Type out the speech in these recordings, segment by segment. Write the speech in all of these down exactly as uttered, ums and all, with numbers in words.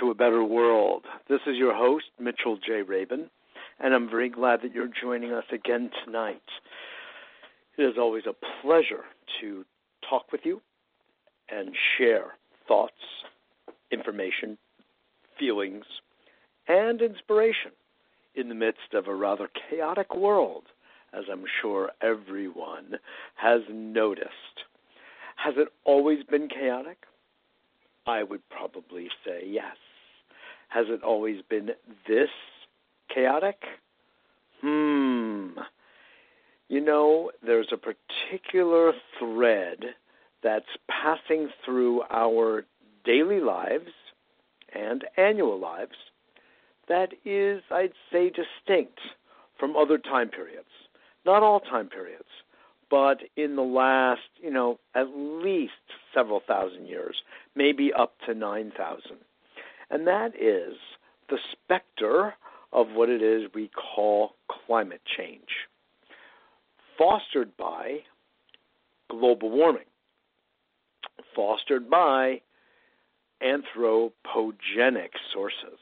to A Better World. This is your host, Mitchell J. Rabin, and I'm very glad that you're joining us again tonight. It is always a pleasure to talk with you and share thoughts, information, feelings, and inspiration in the midst of a rather chaotic world, as I'm sure everyone has noticed. Has it always been chaotic? I would probably say yes. Has it always been this chaotic? Hmm. You know, there's a particular thread that's passing through our daily lives and annual lives that is, I'd say, distinct from other time periods. Not all time periods, but in the last, you know, at least several thousand years, maybe up to nine thousand. And that is the specter of what it is we call climate change, fostered by global warming, fostered by anthropogenic sources.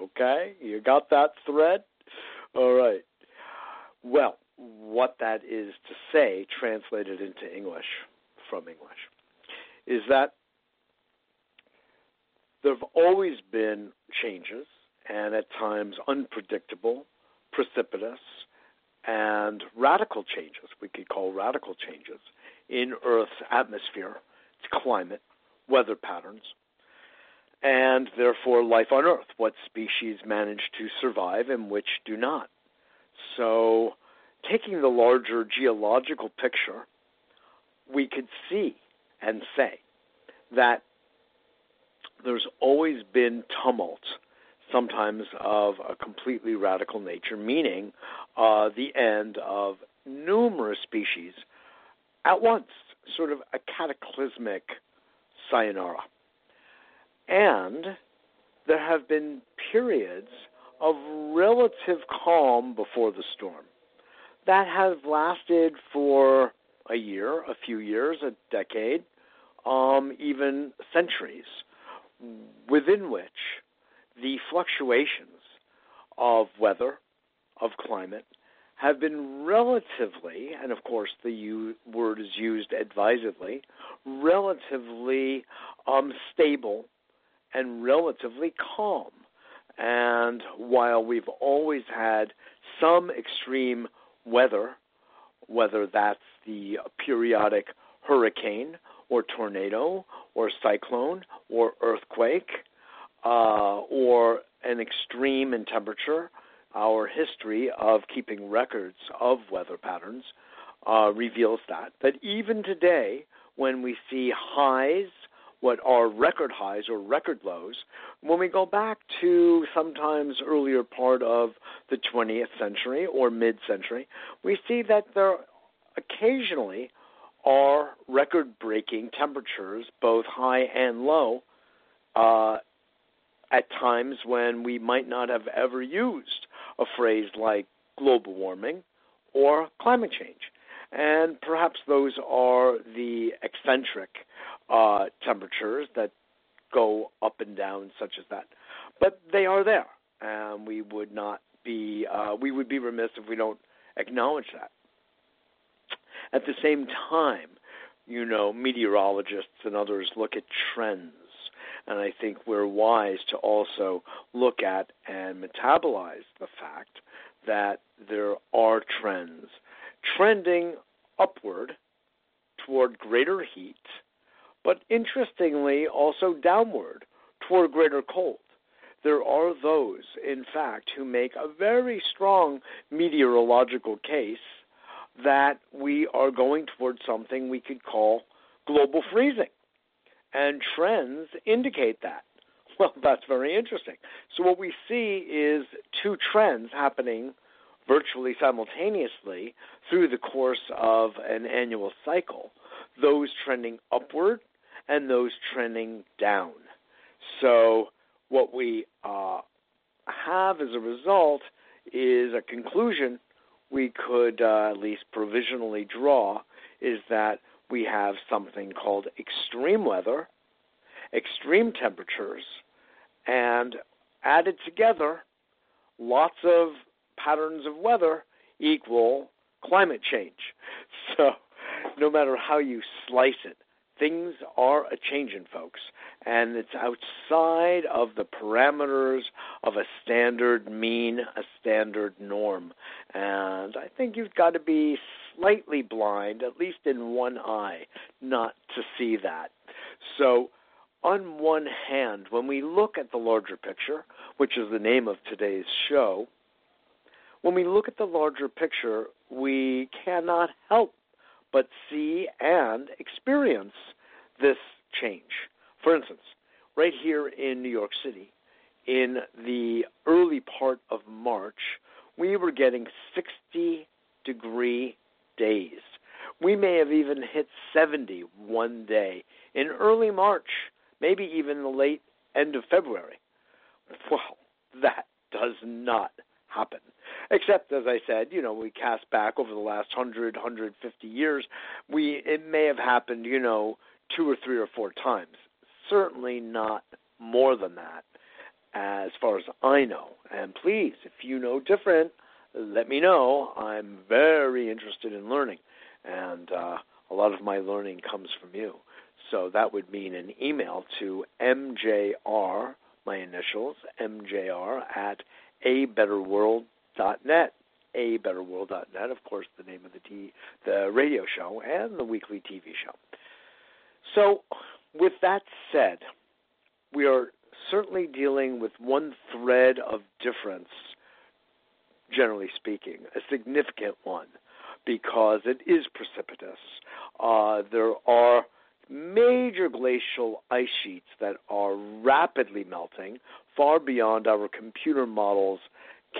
Okay? You got that thread? All right. Well, what that is to say, translated into English, from English, is that there have always been changes, and at times unpredictable, precipitous, and radical changes, we could call radical changes, in Earth's atmosphere, its climate, weather patterns, and therefore life on Earth, what species manage to survive and which do not. So, taking the larger geological picture, we could see and say that there's always been tumult, sometimes of a completely radical nature, meaning uh, the end of numerous species at once, sort of a cataclysmic sayonara. And there have been periods of relative calm before the storm that have lasted for a year, a few years, a decade, um, even centuries, within which the fluctuations of weather, of climate, have been relatively, and of course the u- word is used advisedly, relatively um, stable and relatively calm. And while we've always had some extreme weather, whether that's the periodic hurricane or tornado or cyclone or earthquake uh, or an extreme in temperature, our history of keeping records of weather patterns uh, reveals that. But even today, when we see highs, what are record highs or record lows, when we go back to sometimes earlier part of the twentieth century or mid-century, we see that there occasionally are record-breaking temperatures, both high and low, uh, at times when we might not have ever used a phrase like global warming or climate change. And perhaps those are the eccentric uh, temperatures that go up and down, such as that. But they are there, and we would not be uh, we would be remiss if we don't acknowledge that. At the same time, you know, meteorologists and others look at trends, and I think we're wise to also look at and metabolize the fact that there are trends trending upward toward greater heat, but interestingly also downward toward greater cold. There are those, in fact, who make a very strong meteorological case that we are going toward something we could call global freezing, and trends indicate that. Well, that's very interesting. So what we see is two trends happening virtually simultaneously through the course of an annual cycle, those trending upward and those trending down. So what we uh, have as a result is a conclusion we could uh, at least provisionally draw, is that we have something called extreme weather, extreme temperatures, added together, lots of patterns of weather equal climate change. So no matter how you slice it, things are a changing, folks, and it's outside of the parameters of a standard mean, a standard norm. And I think you've got to be slightly blind, at least in one eye, not to see that. So on one hand, when we look at the larger picture, which is the name of today's show, when we look at the larger picture, we cannot help but see and experience this change. For instance, right here in New York City, in the early part of March, we were getting sixty degree days. We may have even hit seventy one day in early March, maybe even the late end of February. Well, that does not happen. Except, as I said, you know, we cast back over the last one hundred, one hundred fifty years, we it may have happened, you know, two or three or four times. Certainly not more than that, as far as I know. And please, if you know different, let me know. I'm very interested in learning, and uh, a lot of my learning comes from you. So that would mean an email to M J R, my initials, M J R at a better world dot net, a better world dot net, of course, the name of the t- the radio show and the weekly T V show. So with that said, we are certainly dealing with one thread of difference, generally speaking, a significant one, because it is precipitous. Uh, there are major glacial ice sheets that are rapidly melting, far beyond our computer models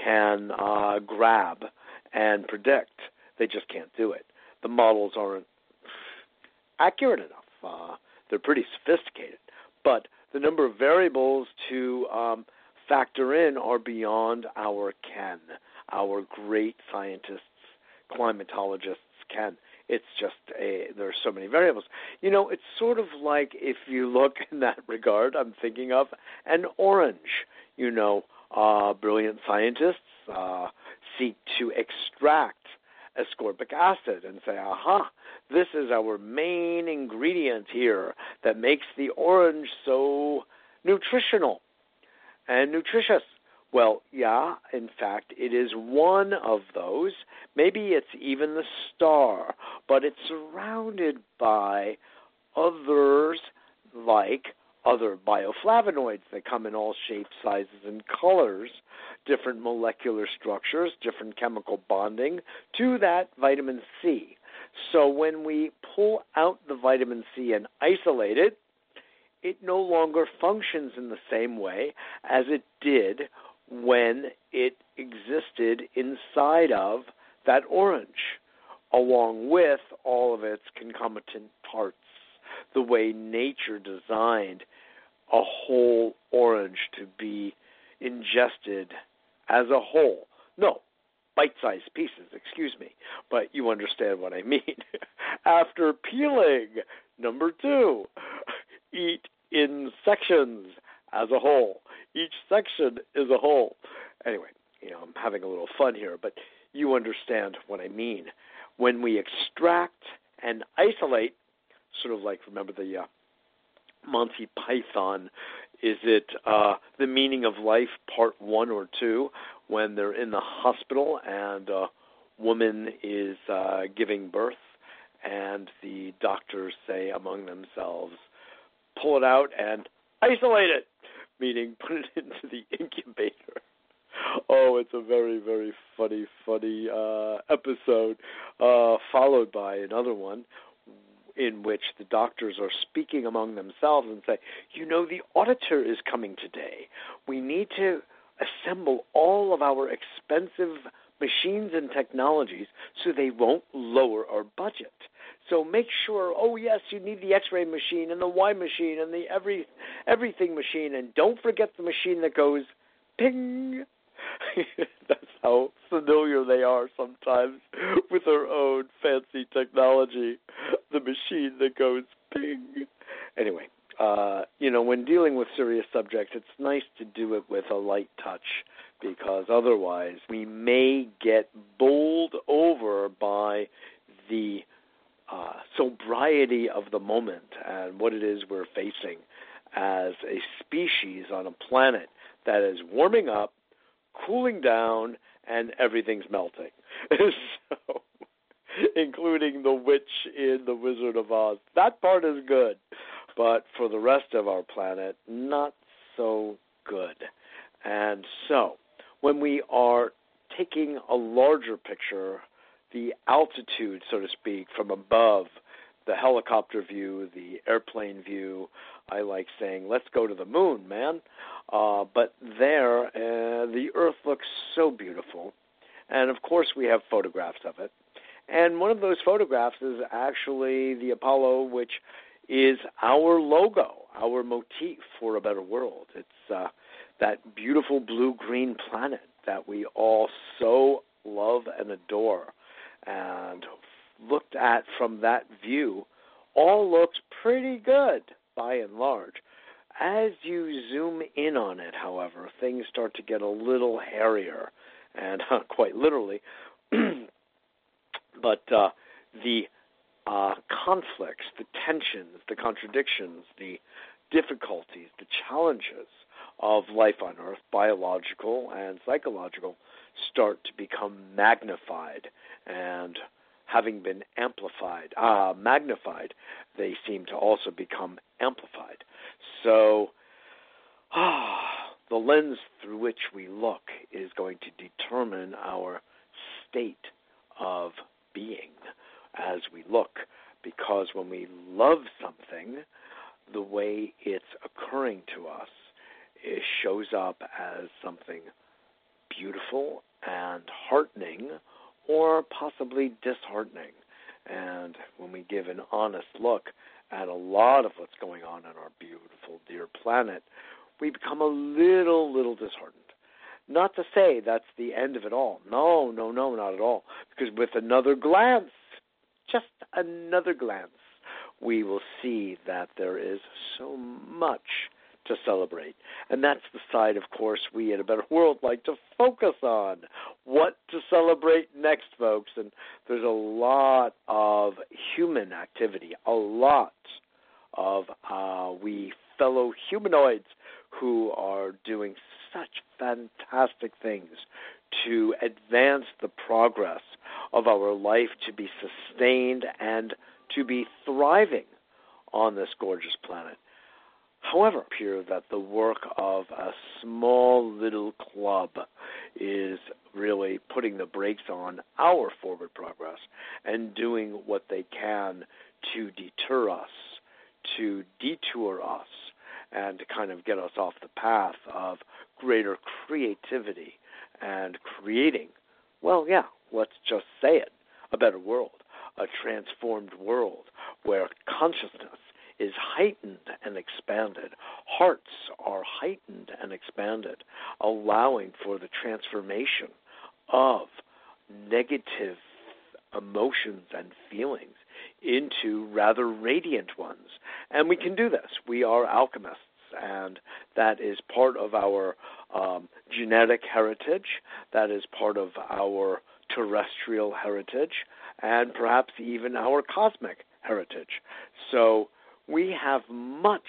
can uh, grab and predict. They just can't do it. The models aren't accurate enough. Uh, they're pretty sophisticated, but the number of variables to um, factor in are beyond our ken. Our great scientists, climatologists can. It's just a, there are so many variables. You know, it's sort of like, if you look in that regard, I'm thinking of an orange. You know, uh, brilliant scientists uh, seek to extract ascorbic acid and say, aha, this is our main ingredient here that makes the orange so nutritional and nutritious. Well, yeah, in fact, it is one of those. Maybe it's even the star, but it's surrounded by others, like other bioflavonoids that come in all shapes, sizes, and colors, different molecular structures, different chemical bonding to that vitamin C. So when we pull out the vitamin C and isolate it, it no longer functions in the same way as it did when it existed inside of that orange, along with all of its concomitant parts, the way nature designed a whole orange to be ingested as a whole. No, bite-sized pieces, excuse me, but you understand what I mean. After peeling, number two, eat in sections as a whole. Each section is a whole. Anyway, you know, I'm having a little fun here, but you understand what I mean. When we extract and isolate, sort of like, remember the uh, Monty Python, is it uh, The Meaning of Life, part one or two, when they're in the hospital and a woman is uh, giving birth, and the doctors say among themselves, pull it out and isolate it, meaning put it into the incubator. Oh, it's a very, very funny, funny uh, episode, uh, followed by another one in which the doctors are speaking among themselves and say, you know, the auditor is coming today. We need to assemble all of our expensive machines and technologies so they won't lower our budget. So make sure, oh, yes, you need the X-ray machine and the Y machine and the every everything machine, and don't forget the machine that goes ping. That's how familiar they are sometimes with their own fancy technology, the machine that goes ping. Anyway, uh, you know, when dealing with serious subjects, it's nice to do it with a light touch, because otherwise we may get bowled over by the uh, sobriety of the moment and what it is we're facing as a species on a planet that is warming up, cooling down, and everything's melting. So, including the witch in The Wizard of Oz. That part is good, but for the rest of our planet, not so good. And so, when we are taking a larger picture, the altitude, so to speak, from above, the helicopter view, the airplane view, I like saying, let's go to the moon, man. Uh, but there, uh, the Earth looks so beautiful. And, of course, we have photographs of it. And one of those photographs is actually the Apollo, which is our logo, our motif for a better world. It's uh, that beautiful blue-green planet that we all so love and adore. And looked at from that view, all looks pretty good by and large. As you zoom in on it, however, things start to get a little hairier, and quite literally. But uh, the uh, conflicts, the tensions, the contradictions, the difficulties, the challenges of life on Earth, biological and psychological, start to become magnified. And having been amplified, uh, magnified, they seem to also become amplified. So ah, the lens through which we look is going to determine our state of being as we look, because when we love something, the way it's occurring to us, it shows up as something beautiful and heartening, or possibly disheartening. And when we give an honest look at a lot of what's going on on our beautiful, dear planet, we become a little, little disheartened. Not to say that's the end of it all. No, no, no, not at all. Because with another glance, just another glance, we will see that there is so much to celebrate. And that's the side, of course, we at A Better World like to focus on. What to celebrate next, folks. And there's a lot of human activity, a lot of uh, we fellow humanoids who are doing such fantastic things to advance the progress of our life to be sustained and to be thriving on this gorgeous planet. However, it appears that the work of a small little club is really putting the brakes on our forward progress and doing what they can to deter us, to detour us, and to kind of get us off the path of greater creativity and creating, well, yeah, let's just say it, a better world, a transformed world where consciousness is heightened and expanded. Hearts are heightened and expanded, allowing for the transformation of negative emotions and feelings into rather radiant ones. And we can do this. We are alchemists, and that is part of our um, genetic heritage. That is part of our terrestrial heritage, and perhaps even our cosmic heritage. So we have much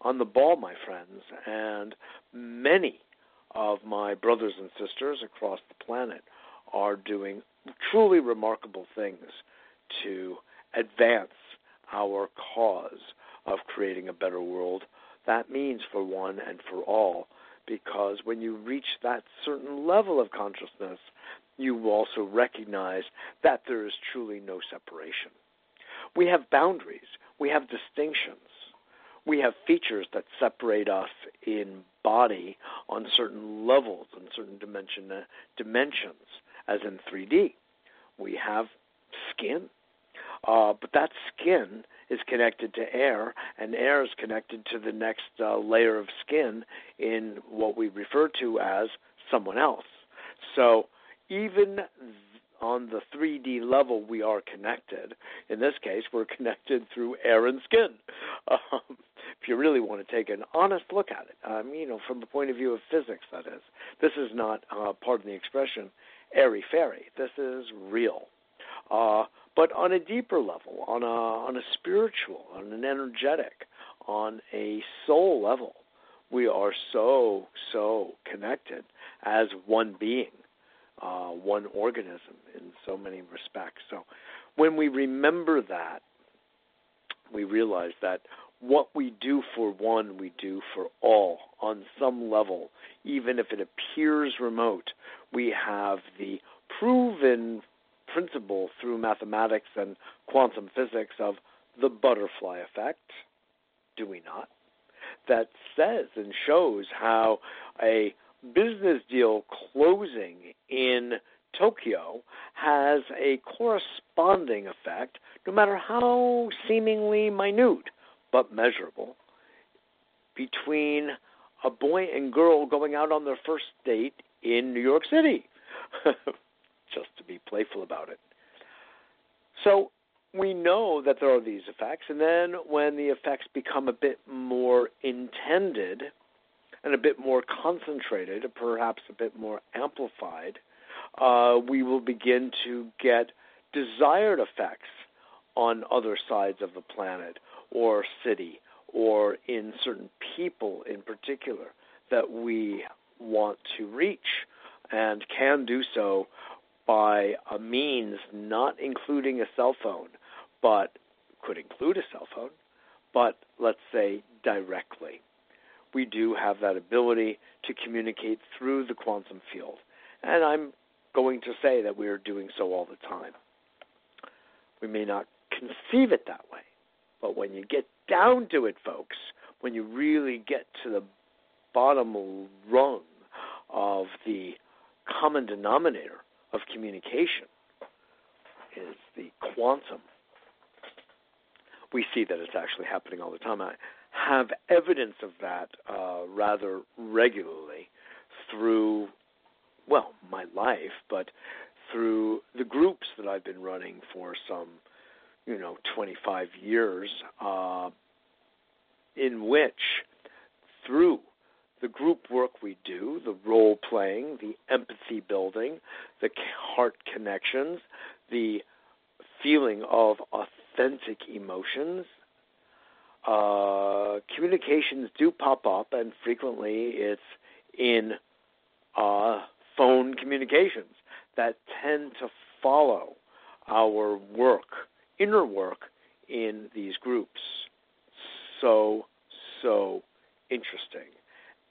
on the ball, my friends, and many of my brothers and sisters across the planet are doing truly remarkable things to advance our cause of creating a better world. That means for one and for all, because when you reach that certain level of consciousness, you also recognize that there is truly no separation. We have boundaries. We have distinctions. We have features that separate us in body on certain levels, on certain dimension, uh, dimensions, as in three D. We have skin, uh, but that skin is connected to air, and air is connected to the next uh, layer of skin in what we refer to as someone else. So even on the three D level, we are connected. In this case, we're connected through air and skin. Um, if you really want to take an honest look at it, um, you know, from the point of view of physics, that is. This is not, uh, pardon the expression, airy-fairy. This is real. Uh, but on a deeper level, on a, on a spiritual, on an energetic, on a soul level, we are so, so connected as one being, uh, one organism in so many respects. So when we remember that, we realize that what we do for one, we do for all on some level. Even if it appears remote, we have the proven principle through mathematics and quantum physics of the butterfly effect, do we not? That says and shows how a business deal closing in Tokyo has a corresponding effect, no matter how seemingly minute but measurable, between a boy and girl going out on their first date in New York City, just to be playful about it. So we know that there are these effects, and then when the effects become a bit more intended and a bit more concentrated, perhaps a bit more amplified, Uh, we will begin to get desired effects on other sides of the planet or city or in certain people in particular that we want to reach and can do so by a means not including a cell phone, but could include a cell phone, but let's say directly. We do have that ability to communicate through the quantum field. And I'm going to say that we are doing so all the time. We may not conceive it that way, but when you get down to it, folks, when you really get to the bottom rung of the common denominator of communication is the quantum. We see that it's actually happening all the time. I have evidence of that uh, rather regularly through well, my life, but through the groups that I've been running for some, you know, twenty-five years, uh, in which through the group work we do, the role playing, the empathy building, the heart connections, the feeling of authentic emotions, uh, communications do pop up, and frequently it's in uh phone communications that tend to follow our work, inner work in these groups. So, so interesting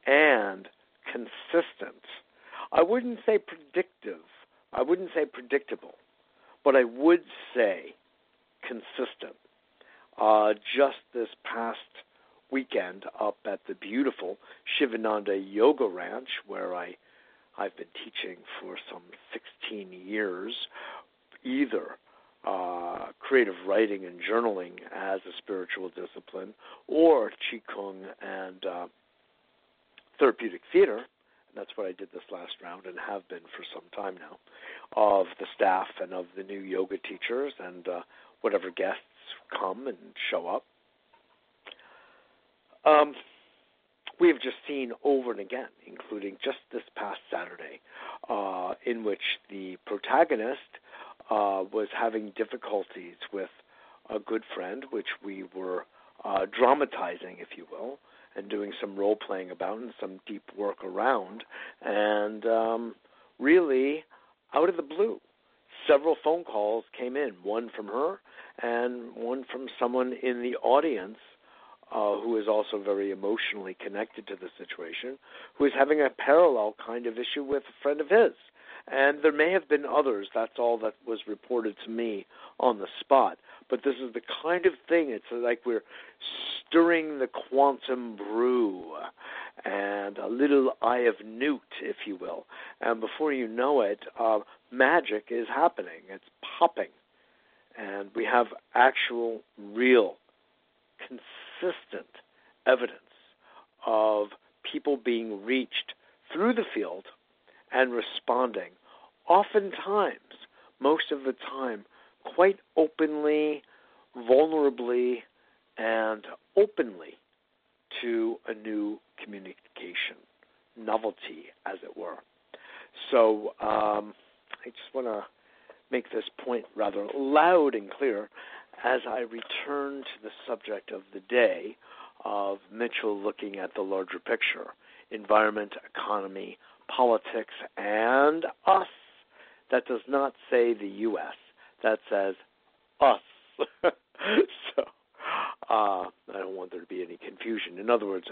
and consistent. I wouldn't say predictive. I wouldn't say predictable, but I would say consistent. Uh, just this past weekend up at the beautiful Shivananda Yoga Ranch, where I I've been teaching for some sixteen years, either uh, creative writing and journaling as a spiritual discipline or Qigong and uh, therapeutic theater. And that's what I did this last round and have been for some time now, of the staff and of the new yoga teachers and uh, whatever guests come and show up. Um We have just seen over and again, including just this past Saturday, uh, in which the protagonist uh, was having difficulties with a good friend, which we were uh, dramatizing, if you will, and doing some role-playing about and some deep work around. And um, really, out of the blue, several phone calls came in, one from her and one from someone in the audience, Uh, who is also very emotionally connected to the situation, who is having a parallel kind of issue with a friend of his. And there may have been others. That's all that was reported to me on the spot. But this is the kind of thing, it's like we're stirring the quantum brew and a little eye of newt, if you will. And before you know it, uh, magic is happening. It's popping. And we have actual, real, consistent, consistent evidence of people being reached through the field and responding, oftentimes, most of the time, quite openly, vulnerably, and openly to a new communication, novelty, as it were. So um, I just want to make this point rather loud and clear as I return to the subject of the day of Mitchell looking at the larger picture, environment, economy, politics, and us. That does not say the U S. That says us. So uh, I don't want there to be any confusion. In other words,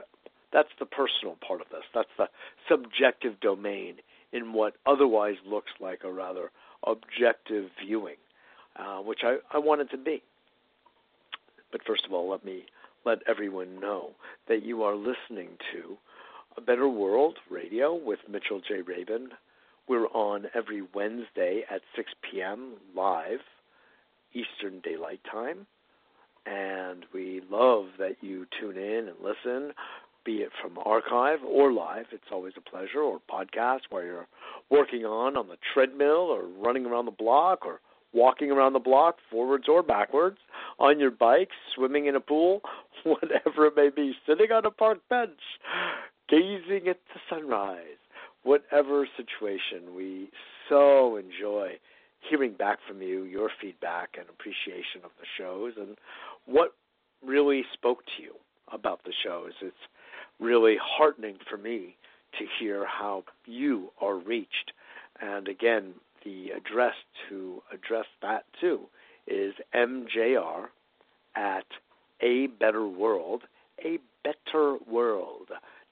that's the personal part of this. That's the subjective domain in what otherwise looks like a rather objective viewing, uh, which I, I want it to be. But first of all, let me let everyone know that you are listening to A Better World Radio with Mitchell J. Rabin. We're on every Wednesday at six p.m. live Eastern Daylight Time. And we love that you tune in and listen, be it from archive or live. It's always a pleasure, or podcast where you're working on on the treadmill or running around the block or walking around the block, forwards or backwards, on your bike, swimming in a pool, whatever it may be, sitting on a park bench, gazing at the sunrise. Whatever situation, we so enjoy hearing back from you, your feedback and appreciation of the shows and what really spoke to you about the shows. It's really heartening for me to hear how you are reached. And again, the address to address that too is M J R at A Better World, a better world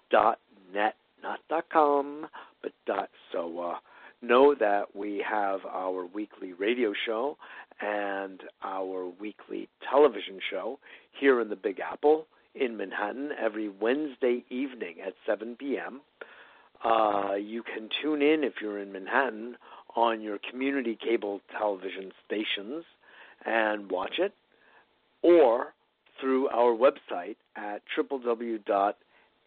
dot net. Not dot com, but dot. So uh, know that we have our weekly radio show and our weekly television show here in the Big Apple in Manhattan every Wednesday evening at seven p.m. Uh, you can tune in if you're in Manhattan on your community cable television stations and watch it, or through our website at w w w dot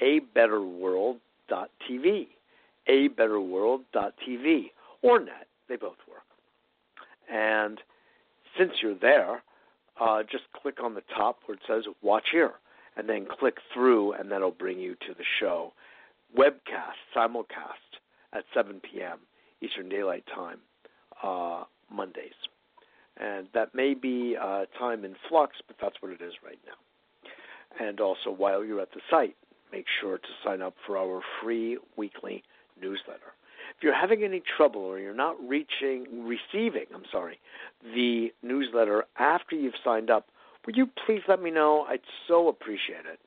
a better world dot net. Dot TV, a better world dot t v, or net. They both work. And since you're there, uh, just click on the top where it says Watch Here, and then click through, and that'll bring you to the show. Webcast, simulcast at seven p.m. Eastern Daylight Time, uh, Mondays. And that may be uh, time in flux, but that's what it is right now. And also, while you're at the site, make sure to sign up for our free weekly newsletter. If you're having any trouble or you're not reaching, receiving, I'm sorry, the newsletter after you've signed up, would you please let me know? I'd so appreciate it,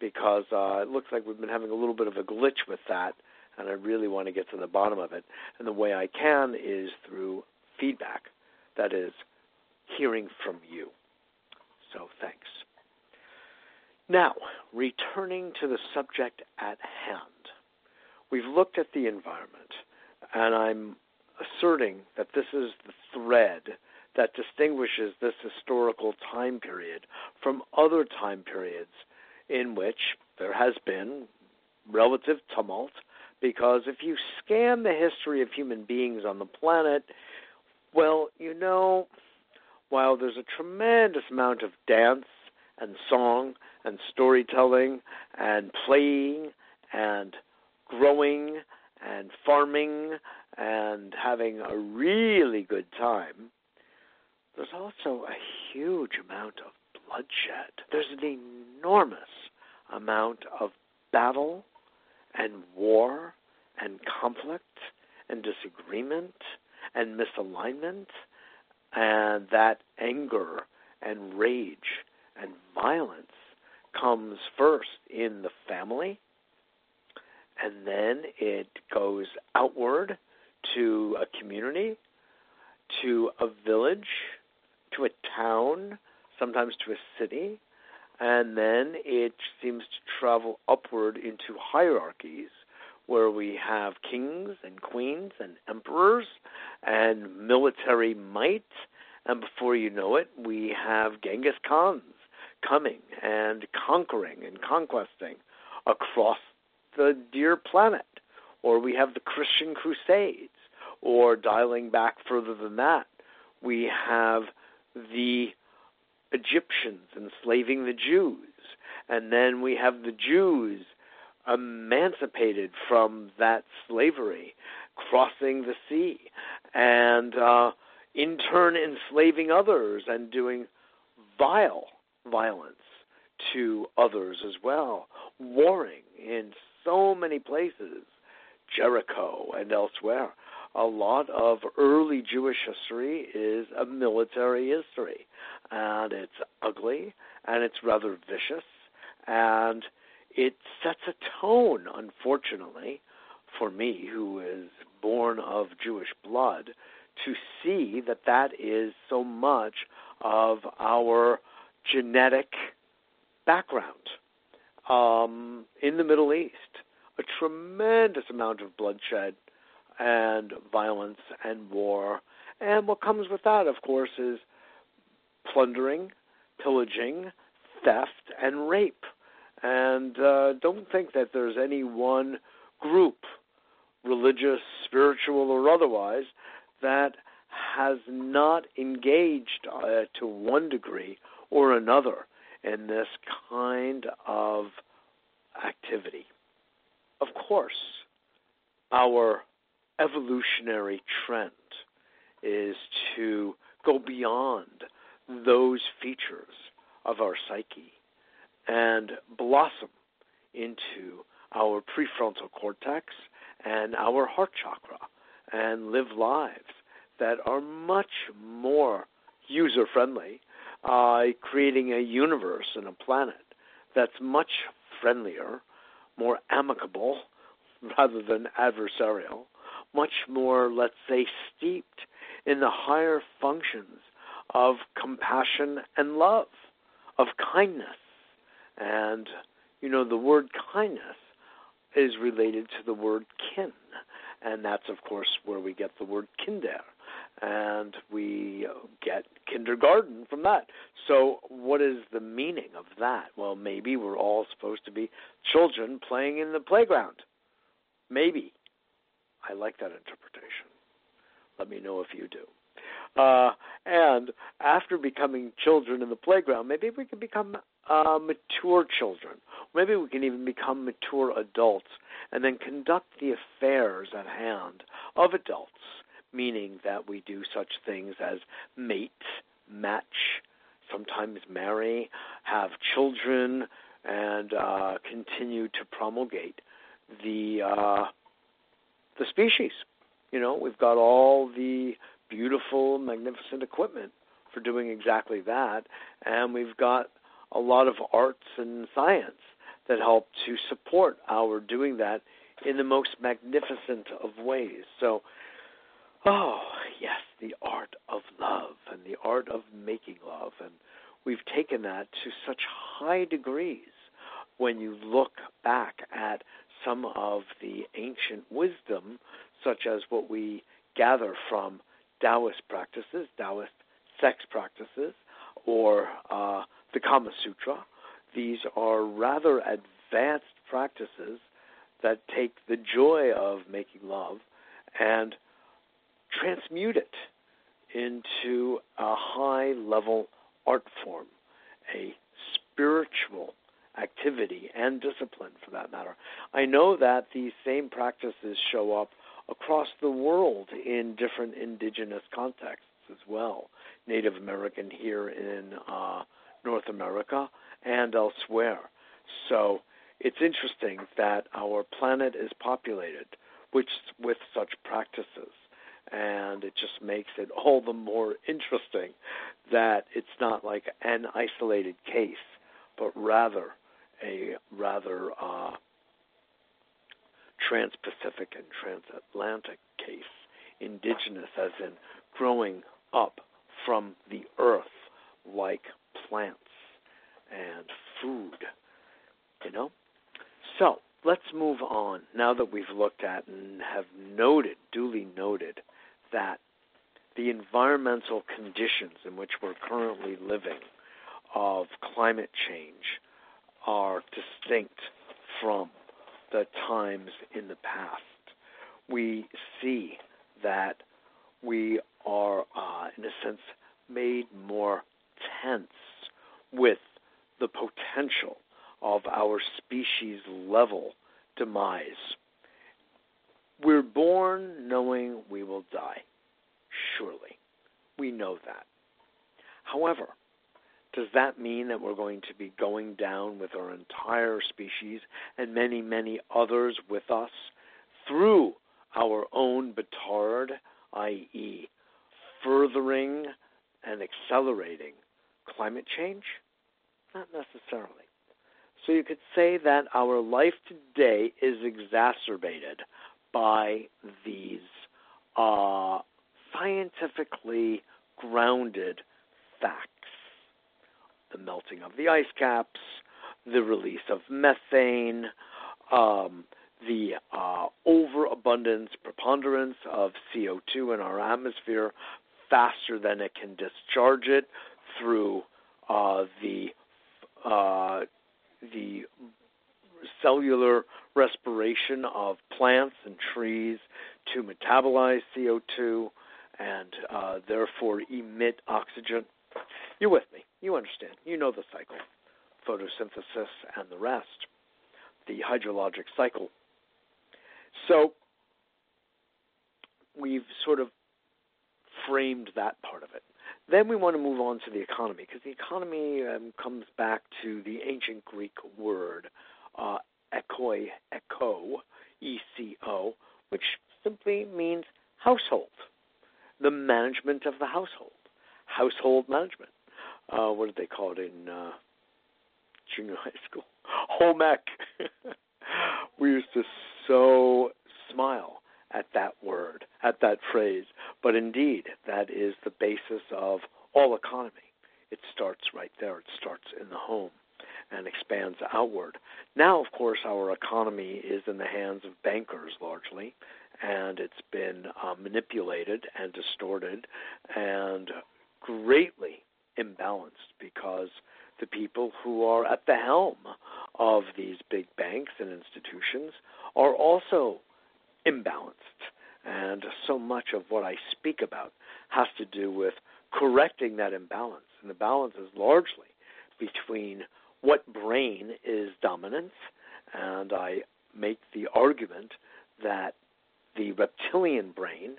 because uh, it looks like we've been having a little bit of a glitch with that, and I really want to get to the bottom of it. And the way I can is through feedback, that is, hearing from you. So thanks. Now, returning to the subject at hand, we've looked at the environment, and I'm asserting that this is the thread that distinguishes this historical time period from other time periods in which there has been relative tumult, because if you scan the history of human beings on the planet, well, you know, while there's a tremendous amount of dance and song and storytelling and playing and growing and farming and having a really good time, there's also a huge amount of bloodshed. There's an enormous amount of battle and war and conflict and disagreement and misalignment, and that anger and rage and violence comes first in the family, and then it goes outward to a community, to a village, to a town, sometimes to a city, and then it seems to travel upward into hierarchies where we have kings and queens and emperors and military might, and before you know it, we have Genghis Khan coming and conquering and conquesting across the dear planet. Or we have the Christian Crusades, or dialing back further than that, we have the Egyptians enslaving the Jews, And then we have the Jews emancipated from that slavery, crossing the sea, and uh, in turn enslaving others and doing vile violence to others as well, warring in so many places, Jericho and elsewhere. A lot of early Jewish history is a military history, and it's ugly, and it's rather vicious, and it sets a tone, unfortunately, for me, who is born of Jewish blood, to see that that is so much of our genetic background. Um, in the Middle East, a tremendous amount of bloodshed and violence and war. And what comes with that, of course, is plundering, pillaging, theft, and rape. And uh, don't think that there's any one group, religious, spiritual, or otherwise, that has not engaged uh, to one degree or another in this kind of activity. Of course, our evolutionary trend is to go beyond those features of our psyche and blossom into our prefrontal cortex and our heart chakra and live lives that are much more user-friendly, uh, creating a universe and a planet that's much friendlier, more amicable rather than adversarial, much more, let's say, steeped in the higher functions of compassion and love, of kindness. And, you know, the word kindness is related to the word kin. And that's, of course, where we get the word kinder. And we get kindergarten from that. So what is the meaning of that? Well, maybe we're all supposed to be children playing in the playground. Maybe. I like that interpretation. Let me know if you do. Uh, and after becoming children in the playground, maybe we can become uh, mature children. Maybe we can even become mature adults and then conduct the affairs at hand of adults, meaning that we do such things as mate, match, sometimes marry, have children, and uh, continue to promulgate the uh, the species. You know, we've got all the beautiful, magnificent equipment for doing exactly that, and we've got a lot of arts and science that help to support our doing that in the most magnificent of ways. So, oh, yes, the art of love and the art of making love, and we've taken that to such high degrees when you look back at some of the ancient wisdom, such as what we gather from Taoist practices, Taoist sex practices, or uh, the Kama Sutra. These are rather advanced practices that take the joy of making love and transmute it into a high-level art form, a spiritual activity and discipline, for that matter. I know that these same practices show up across the world in different indigenous contexts as well, Native American here in uh, North America and elsewhere. So it's interesting that our planet is populated which, with such practices, and it just makes it all the more interesting that it's not like an isolated case, but rather a rather uh, trans-Pacific and transatlantic case, indigenous as in growing up from the earth like plants and food, you know? So let's move on now that we've looked at and have noted, duly noted, that the environmental conditions in which we're currently living of climate change are distinct from the times in the past. We see that we are, uh, in a sense, made more tense with the potential of our species level demise. We're born knowing we will die. Surely. We know that. However, does that mean that we're going to be going down with our entire species and many, many others with us through our own batard, that is, furthering and accelerating climate change? Not necessarily. So you could say that our life today is exacerbated by these uh, scientifically grounded facts. The melting of the ice caps, the release of methane, um, the uh, overabundance, preponderance of C O two in our atmosphere faster than it can discharge it through uh, the uh, the cellular respiration of plants and trees to metabolize C O two and uh, therefore emit oxygen. You're with me. You understand. You know the cycle. Photosynthesis and the rest. The hydrologic cycle. So we've sort of framed that part of it. Then we want to move on to the economy, because the economy um, comes back to the ancient Greek word uh, ekoi, echo, E C O, which simply means household, the management of the household, household management. Uh, what did they call it in uh, junior high school? Home ec. We used to so smile at that word, at that phrase. But indeed, that is the basis of all economy. It starts right there. It starts in the home and expands outward. Now, of course, our economy is in the hands of bankers largely, and it's been uh, manipulated and distorted and greatly imbalanced because the people who are at the helm of these big banks and institutions are also imbalanced. And so much of what I speak about has to do with correcting that imbalance. And the balance is largely between what brain is dominant, and I make the argument that the reptilian brain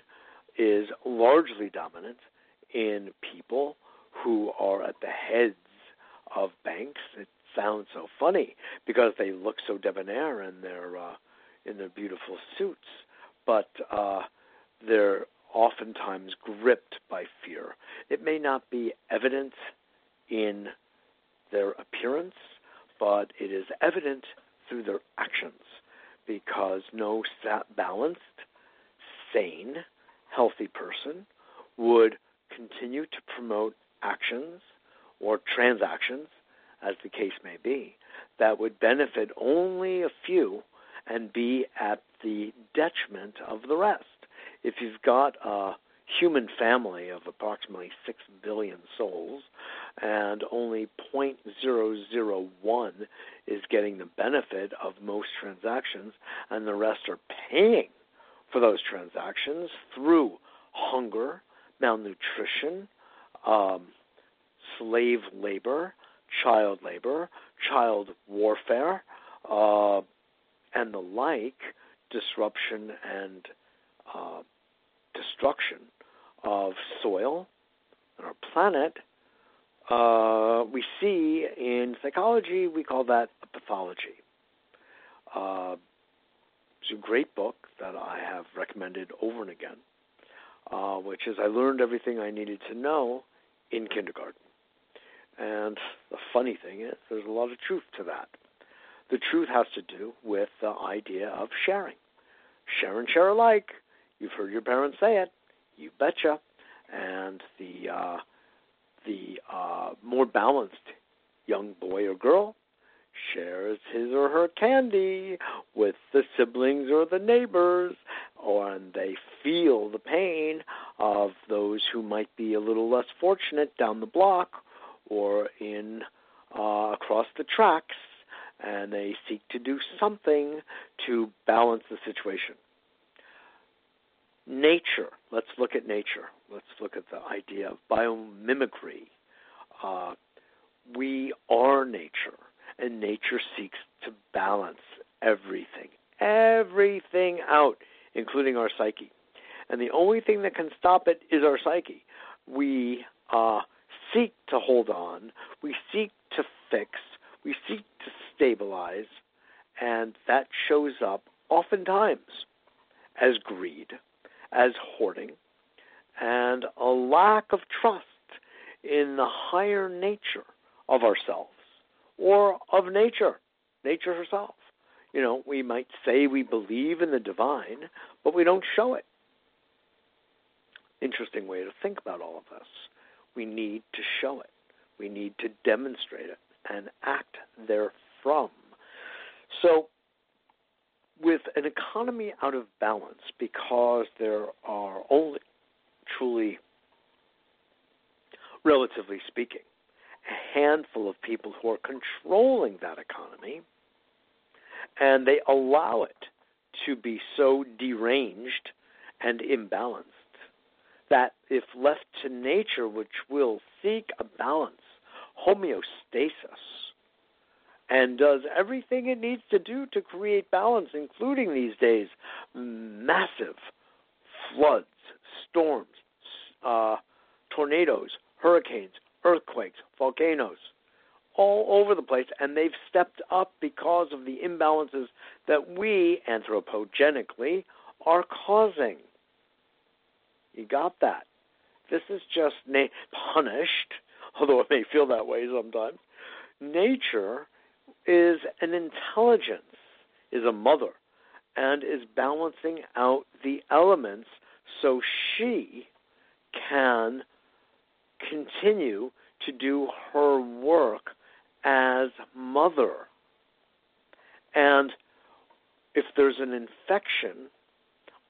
is largely dominant in people who are at the heads of banks. It sounds so funny because they look so debonair in their uh, in their beautiful suits, but uh, they're oftentimes gripped by fear. It may not be evident in their appearance, but it is evident through their actions, because no balanced, sane, healthy person would continue to promote actions or transactions, as the case may be, that would benefit only a few and be at the detriment of the rest. If you've got a human family of approximately six billion souls and only zero point zero zero one is getting the benefit of most transactions, and the rest are paying for those transactions through hunger, malnutrition, um, slave labor, child labor, child warfare, uh, and the like, disruption and uh, destruction of soil and our planet, uh, we see in psychology, we call that a pathology. Uh, it's a great book that I have recommended over and again, uh, which is I Learned Everything I Needed to Know in Kindergarten. And the funny thing is, there's a lot of truth to that. The truth has to do with the idea of sharing. Share and share alike. You've heard your parents say it. You betcha. And the uh, the uh, more balanced young boy or girl shares his or her candy with the siblings or the neighbors, or, and they feel the pain of those who might be a little less fortunate down the block or in uh, across the tracks, and they seek to do something to balance the situation. Nature. Let's look at nature. Let's look at the idea of biomimicry. Uh, we are nature, and nature seeks to balance everything, everything out, including our psyche. And the only thing that can stop it is our psyche. We uh, seek to hold on, we seek to fix, we seek to stabilize, and that shows up oftentimes as greed, as hoarding, and a lack of trust in the higher nature of ourselves or of nature, nature herself. You know, we might say we believe in the divine, but we don't show it. Interesting way to think about all of this. We need to show it. We need to demonstrate it and act therefrom. So with an economy out of balance, because there are only truly, relatively speaking, a handful of people who are controlling that economy, and they allow it to be so deranged and imbalanced that if left to nature, which will seek a balance, homeostasis, and does everything it needs to do to create balance, including these days, massive floods, storms, uh, tornadoes, hurricanes, earthquakes, volcanoes, all over the place, and they've stepped up because of the imbalances that we, anthropogenically, are causing. You got that. This is just na- punished, although it may feel that way sometimes. Nature is an intelligence, is a mother, and is balancing out the elements so she can continue to do her work as mother. And if there's an infection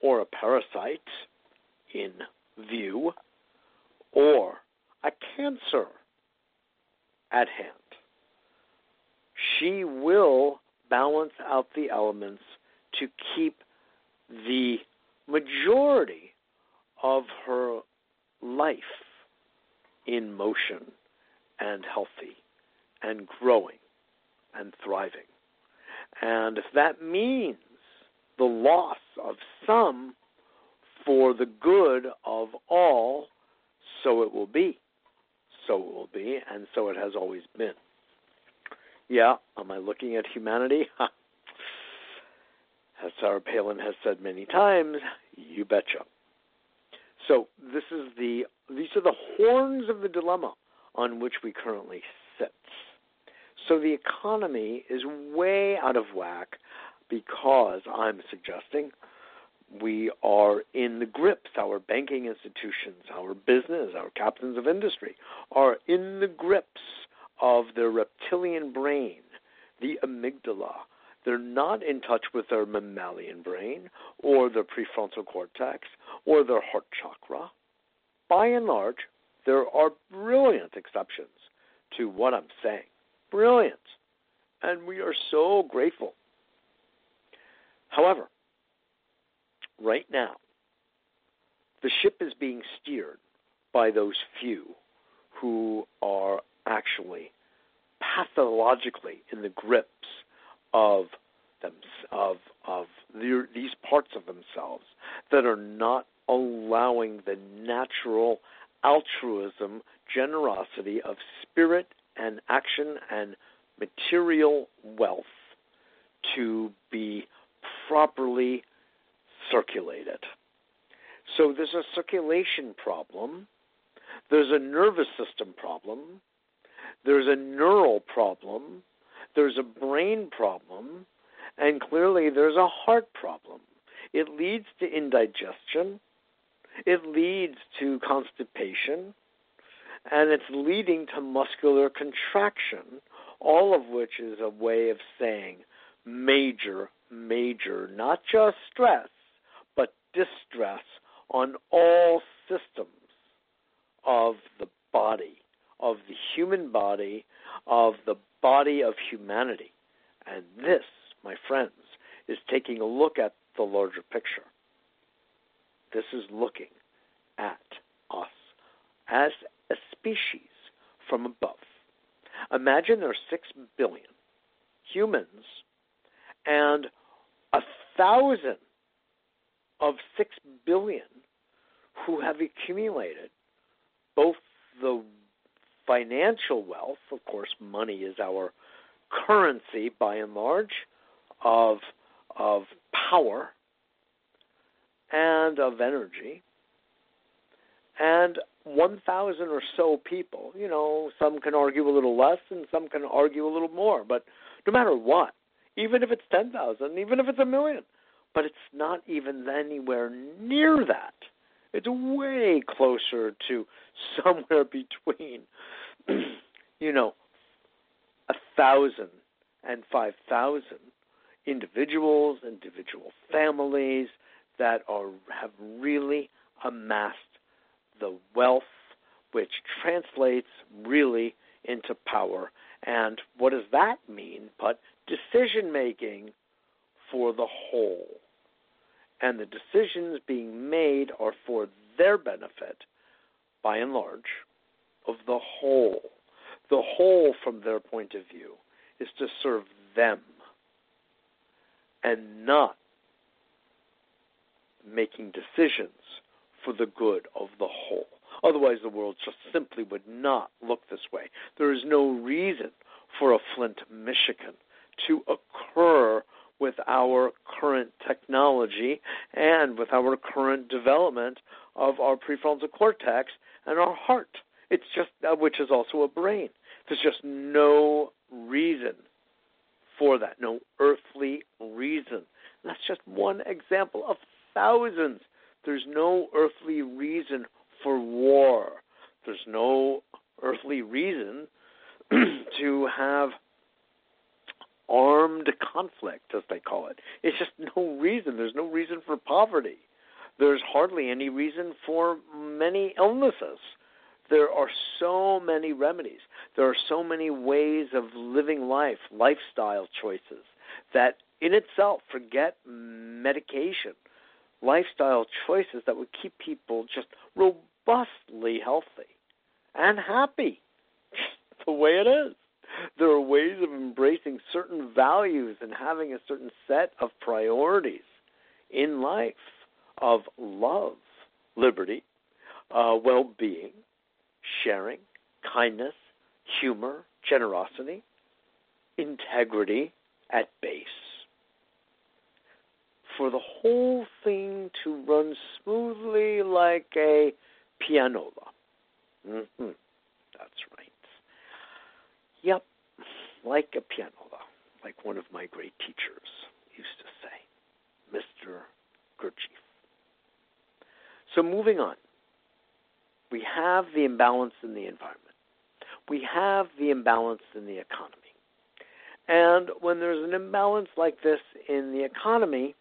or a parasite in view or a cancer at hand, she will balance out the elements to keep the majority of her life in motion and healthy and growing and thriving. And if that means the loss of some for the good of all, so it will be. So it will be, and so it has always been. Yeah, am I looking at humanity? As Sarah Palin has said many times, you betcha. So this is the these are the horns of the dilemma on which we currently sit. So the economy is way out of whack because, I'm suggesting, we are in the grips. Our banking institutions, our business, our captains of industry are in the grips of their reptilian brain, the amygdala. They're not in touch with their mammalian brain or their prefrontal cortex or their heart chakra. By and large, there are brilliant exceptions to what I'm saying. Brilliant. And we are so grateful. However, right now, the ship is being steered by those few who are actually pathologically in the grips of them, of of the, these parts of themselves that are not allowing the natural altruism, generosity of spirit and action and material wealth to be properly circulated. So there's a circulation problem, there's a nervous system problem, there's a neural problem, there's a brain problem, and clearly there's a heart problem. It leads to indigestion, it leads to constipation, and it's leading to muscular contraction, all of which is a way of saying major, major, not just stress, but distress on all systems of the body, of the human body, of the body of humanity. And this, my friends, is taking a look at the larger picture. This is looking at us as a species from above. Imagine there are six billion humans and a thousand of six billion who have accumulated both the financial wealth, of course money is our currency by and large, of of power and of energy, and one thousand or so people, you know, some can argue a little less and some can argue a little more, but no matter what, even if it's ten thousand, even if it's a million, but it's not even anywhere near that. It's way closer to somewhere between, you know, one thousand and five thousand individuals, individual families that are have really amassed the wealth, which translates really into power. And what does that mean but decision-making for the whole? And the decisions being made are for their benefit, by and large, of the whole. The whole, from their point of view, is to serve them and not making decisions for the good of the whole. Otherwise, the world just simply would not look this way. There is no reason for a Flint, Michigan to occur with our current technology and with our current development of our prefrontal cortex and our heart. It's just, which is also a brain. There's just no reason for that, no earthly reason. And that's just one example of thousands. There's no earthly reason for war. There's no earthly reason to have armed conflict, as they call it. It's just no reason. There's no reason for poverty. There's hardly any reason for many illnesses. There are so many remedies. There are so many ways of living life, lifestyle choices, that in itself, forget medication, lifestyle choices that would keep people just robustly healthy and happy the way it is. There are ways of embracing certain values and having a certain set of priorities in life of love, liberty, uh, well-being, sharing, kindness, humor, generosity, integrity at base. For the whole thing to run smoothly like a pianola. Mm-hmm. That's right. Yep, like a pianola, like one of my great teachers used to say, Mister Gurdjieff. So moving on, we have the imbalance in the environment. We have the imbalance in the economy. And when there's an imbalance like this in the economy,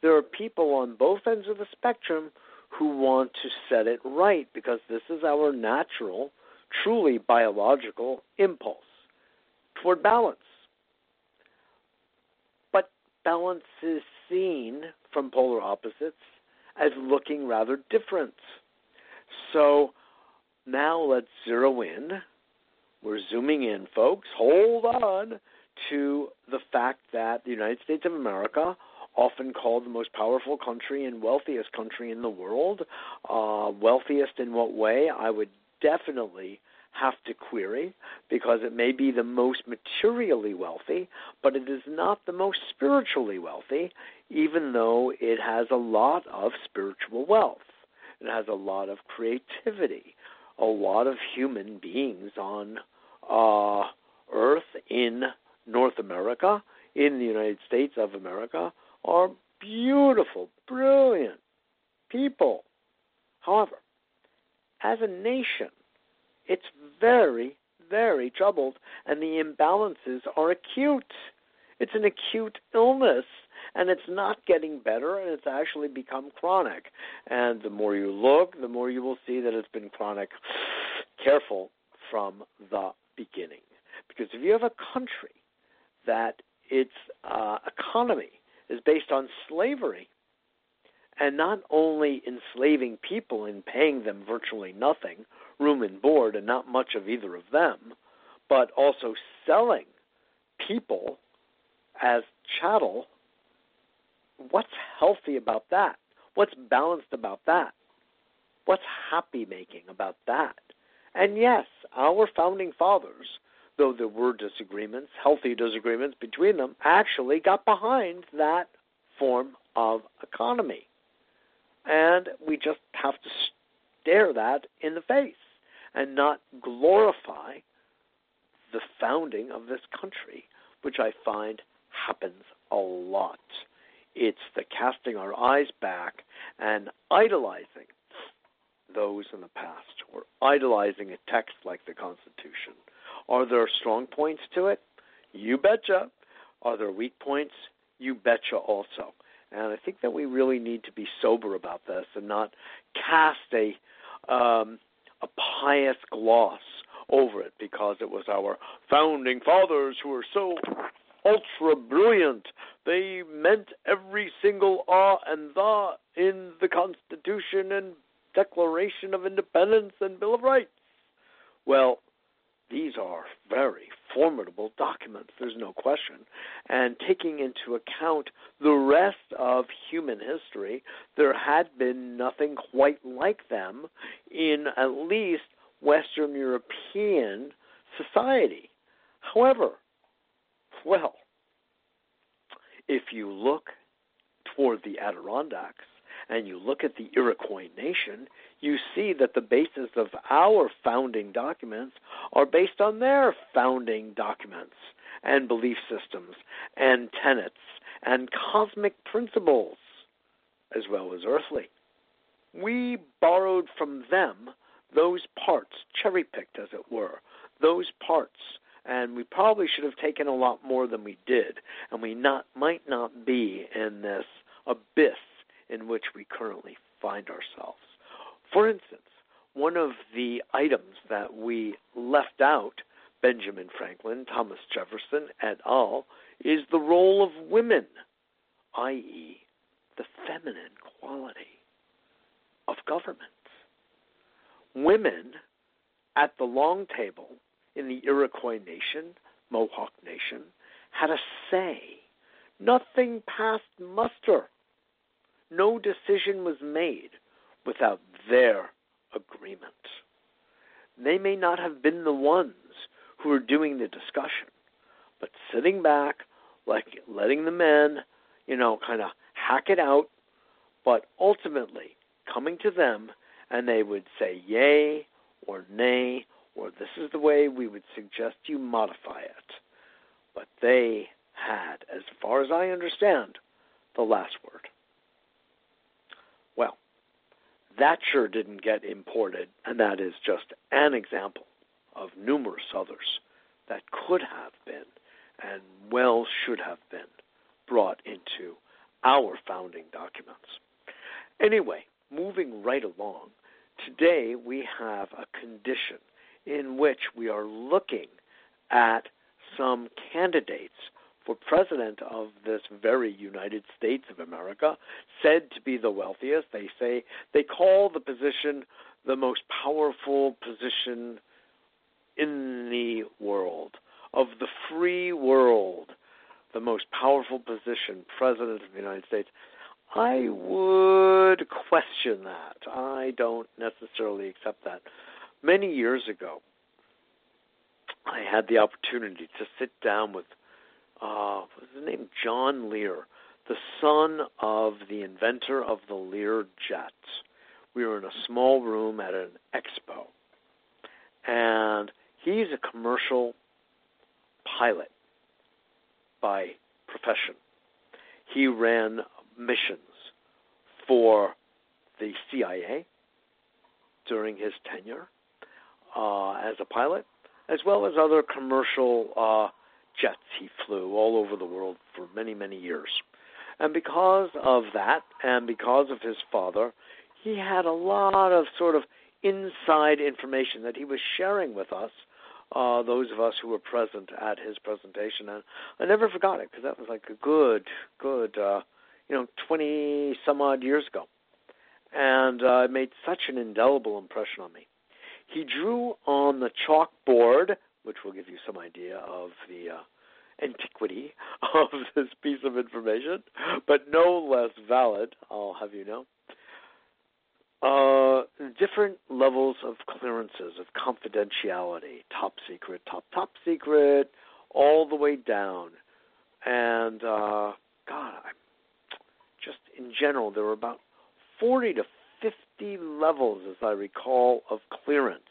there are people on both ends of the spectrum who want to set it right because this is our natural, truly biological impulse toward balance. But balance is seen from polar opposites as looking rather different. So now let's zero in. We're zooming in, folks. Hold on to the fact that the United States of America, often called the most powerful country and wealthiest country in the world, uh, wealthiest in what way? I would definitely have to query, because it may be the most materially wealthy, but it is not the most spiritually wealthy, even though it has a lot of spiritual wealth. It has a lot of creativity, a lot of human beings on uh, Earth in North America, in the United States of America, are beautiful, brilliant people. However, as a nation, it's very, very troubled, and the imbalances are acute. It's an acute illness, and it's not getting better, and it's actually become chronic. And the more you look, the more you will see that it's been chronic. Careful from the beginning. Because if you have a country that its uh, economy is based on slavery, and not only enslaving people and paying them virtually nothing, room and board, and not much of either of them, but also selling people as chattel, what's healthy about that? What's balanced about that? What's happy-making about that? And yes, our founding fathers, though there were disagreements, healthy disagreements between them, actually got behind that form of economy. And we just have to stare that in the face and not glorify the founding of this country, which I find happens a lot. It's the casting our eyes back and idolizing those in the past, or idolizing a text like the Constitution. Are there strong points to it? You betcha. Are there weak points? You betcha also. And I think that we really need to be sober about this and not cast a um, a pious gloss over it because it was our founding fathers who were so ultra brilliant. They meant every single ah and the in the Constitution and Declaration of Independence and Bill of Rights. Well, these are very formidable documents, there's no question. And taking into account the rest of human history, there had been nothing quite like them in at least Western European society. However, well, if you look toward the Adirondacks, and you look at the Iroquois nation, you see that the basis of our founding documents are based on their founding documents and belief systems and tenets and cosmic principles, as well as earthly. We borrowed from them those parts, cherry-picked as it were, those parts, and we probably should have taken a lot more than we did, and we not might not be in this abyss in which we currently find ourselves. For instance, one of the items that we left out, Benjamin Franklin, Thomas Jefferson, et al., is the role of women, that is the feminine quality of government. Women at the long table in the Iroquois nation, Mohawk nation, had a say. Nothing passed muster. No decision was made without their agreement. They may not have been the ones who were doing the discussion, but sitting back, like letting the men, you know, kind of hack it out, but ultimately coming to them and they would say yay or nay, or this is the way we would suggest you modify it. But they had, as far as I understand, the last word. Well, that sure didn't get imported, and that is just an example of numerous others that could have been and well should have been brought into our founding documents. Anyway, moving right along, today we have a condition in which we are looking at some candidates for president of this very United States of America, said to be the wealthiest. They say they call the position the most powerful position in the world, of the free world, the most powerful position, president of the United States. I would question that. I don't necessarily accept that. Many years ago, I had the opportunity to sit down with Uh, was his name John Lear, the son of the inventor of the Lear jet. We were in a small room at an expo, and he's a commercial pilot by profession. He ran missions for the C I A during his tenure uh, as a pilot, as well as other commercial uh jets he flew all over the world for many, many years. And because of that, and because of his father, he had a lot of sort of inside information that he was sharing with us, uh, those of us who were present at his presentation. And I never forgot it, because that was like a good, good, uh, you know, twenty-some-odd years ago. And uh, it made such an indelible impression on me. He drew on the chalkboard, which will give you some idea of the uh, antiquity of this piece of information, but no less valid, I'll have you know. Uh, different levels of clearances, of confidentiality, top secret, top, top secret, all the way down. And, uh, God, I'm just in general, there were about forty to fifty levels, as I recall, of clearance.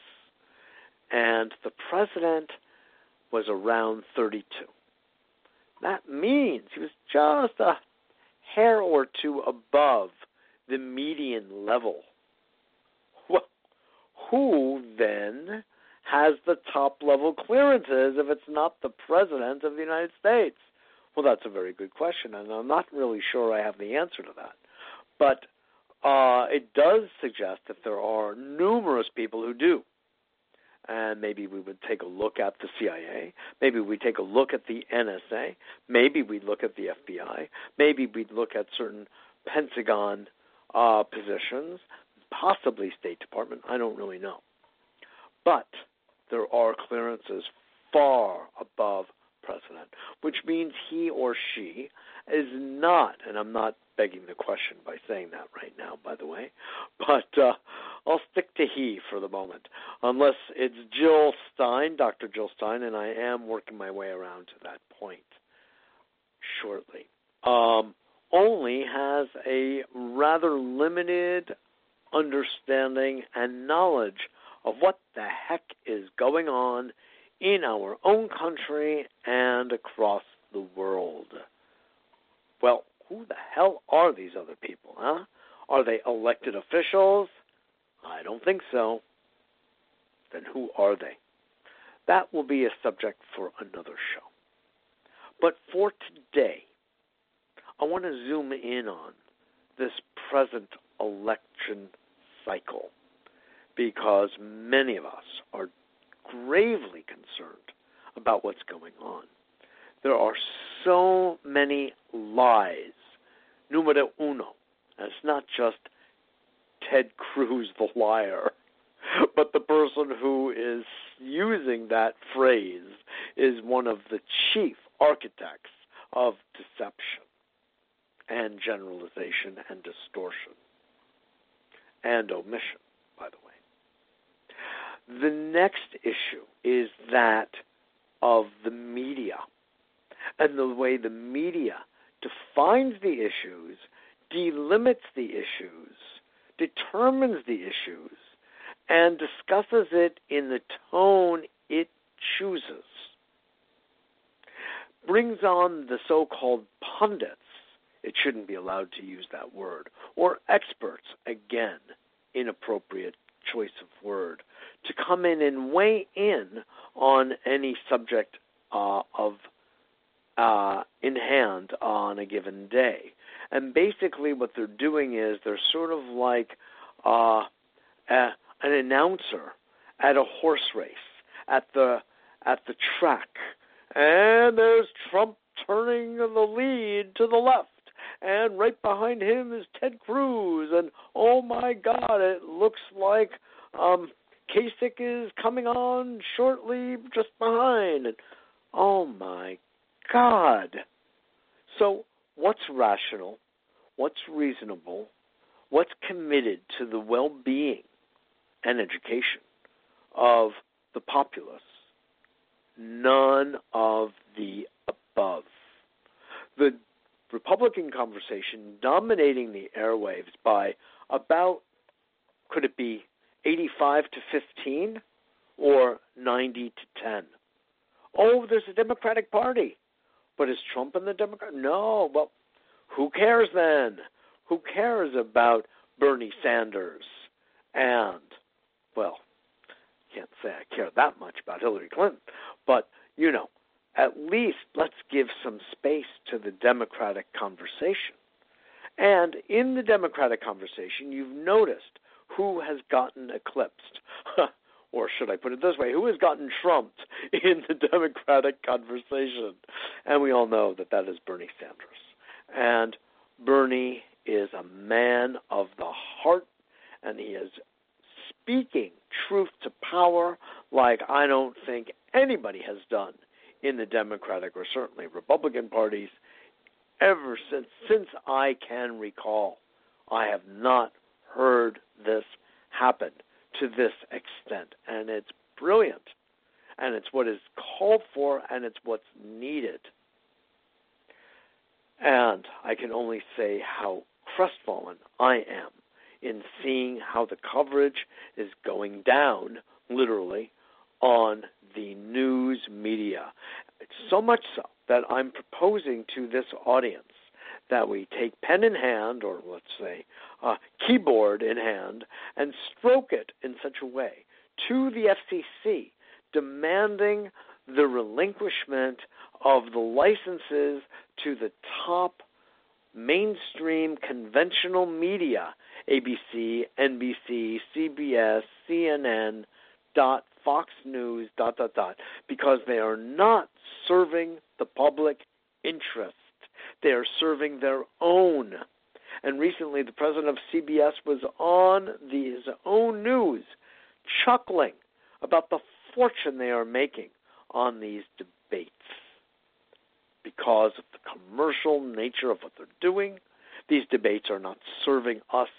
And the president was around thirty-two. That means he was just a hair or two above the median level. Well, who then has the top-level clearances if it's not the President of the United States? Well, that's a very good question, and I'm not really sure I have the answer to that. But uh, it does suggest that there are numerous people who do. And maybe we would take a look at the C I A. Maybe we take a look at the N S A. Maybe we look at the F B I. Maybe we'd look at certain Pentagon Uh, positions, possibly State Department, I don't really know. But there are clearances far above president, which means he or she is not, and I'm not begging the question by saying that right now, by the way, but uh, I'll stick to he for the moment, unless it's Jill Stein, Doctor Jill Stein, and I am working my way around to that point shortly. Um only has a rather limited understanding and knowledge of what the heck is going on in our own country and across the world. Well, who the hell are these other people, huh? Are they elected officials? I don't think so. Then who are they? That will be a subject for another show. But for today, I want to zoom in on this present election cycle because many of us are gravely concerned about what's going on. There are so many lies, numero uno, and it's not just Ted Cruz the liar, but the person who is using that phrase is one of the chief architects of deception and generalization and distortion and omission, by the way. The next issue is that of the media and the way the media defines the issues, delimits the issues, determines the issues, and discusses it in the tone it chooses. Brings on the so-called pundits. It shouldn't be allowed to use that word. Or experts, again, inappropriate choice of word, to come in and weigh in on any subject uh, of uh, in hand on a given day. And basically what they're doing is they're sort of like uh, a, an announcer at a horse race, at the at the track. And there's Trump turning the lead to the left. And right behind him is Ted Cruz. And, oh, my God, it looks like um, Kasich is coming on shortly just behind. And, oh, my God. So what's rational? What's reasonable? What's committed to the well-being and education of the populace? None of the above. The Republican conversation dominating the airwaves by about, could it be eighty-five to fifteen or ninety to ten? Oh, there's a Democratic Party. But is Trump in the Democrat? No. Well, who cares then? Who cares about Bernie Sanders? And, well, can't say I care that much about Hillary Clinton, but, you know, at least let's give some space to the Democratic conversation. And in the Democratic conversation, you've noticed who has gotten eclipsed. Or should I put it this way, who has gotten trumped in the Democratic conversation? And we all know that that is Bernie Sanders. And Bernie is a man of the heart, and he is speaking truth to power like I don't think anybody has done in the Democratic or certainly Republican parties ever since, since I can recall. I have not heard this happen to this extent, and it's brilliant, and it's what is called for, and it's what's needed. And I can only say how crestfallen I am in seeing how the coverage is going down, literally, on the news media. So much so that I'm proposing to this audience that we take pen in hand, or let's say uh, keyboard in hand, and stroke it in such a way to the F C C, demanding the relinquishment of the licenses to the top mainstream conventional media, A B C, N B C, C B S, C N N, dot, Fox News, dot, dot, dot, because they are not serving the public interest. They are serving their own. And recently the president of C B S was on the, his own news chuckling about the fortune they are making on these debates because of the commercial nature of what they're doing. These debates are not serving us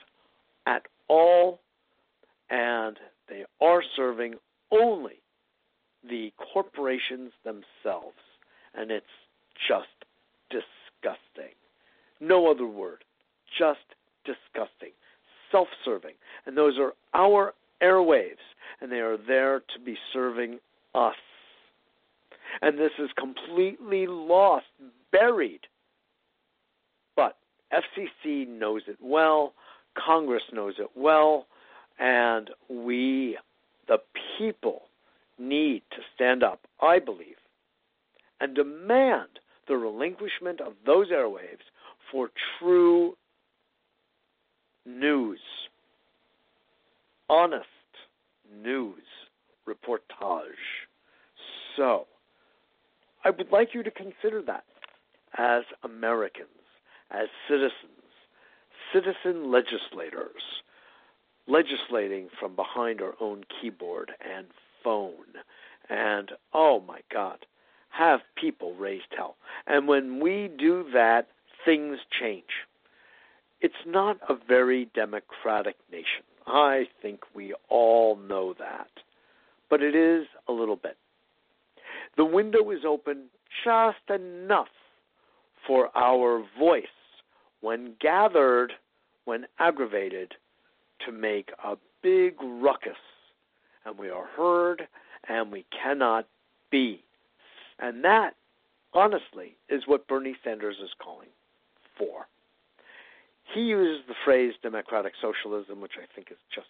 at all, and they are serving only the corporations themselves, and it's just disgusting. No other word, just disgusting, self-serving. And those are our airwaves, and they are there to be serving us. And this is completely lost, buried. But F C C knows it well, Congress knows it well, and we, the people, need to stand up, I believe, and demand the relinquishment of those airwaves for true news, honest news reportage. So I would like you to consider that as Americans, as citizens, citizen legislators, legislating from behind our own keyboard and phone. And, oh, my God, have people raised hell. And when we do that, things change. It's not a very democratic nation. I think we all know that. But it is a little bit. The window is open just enough for our voice, when gathered, when aggravated, to make a big ruckus. And we are heard, and we cannot be. And that, honestly, is what Bernie Sanders is calling for. He uses the phrase democratic socialism, which I think is just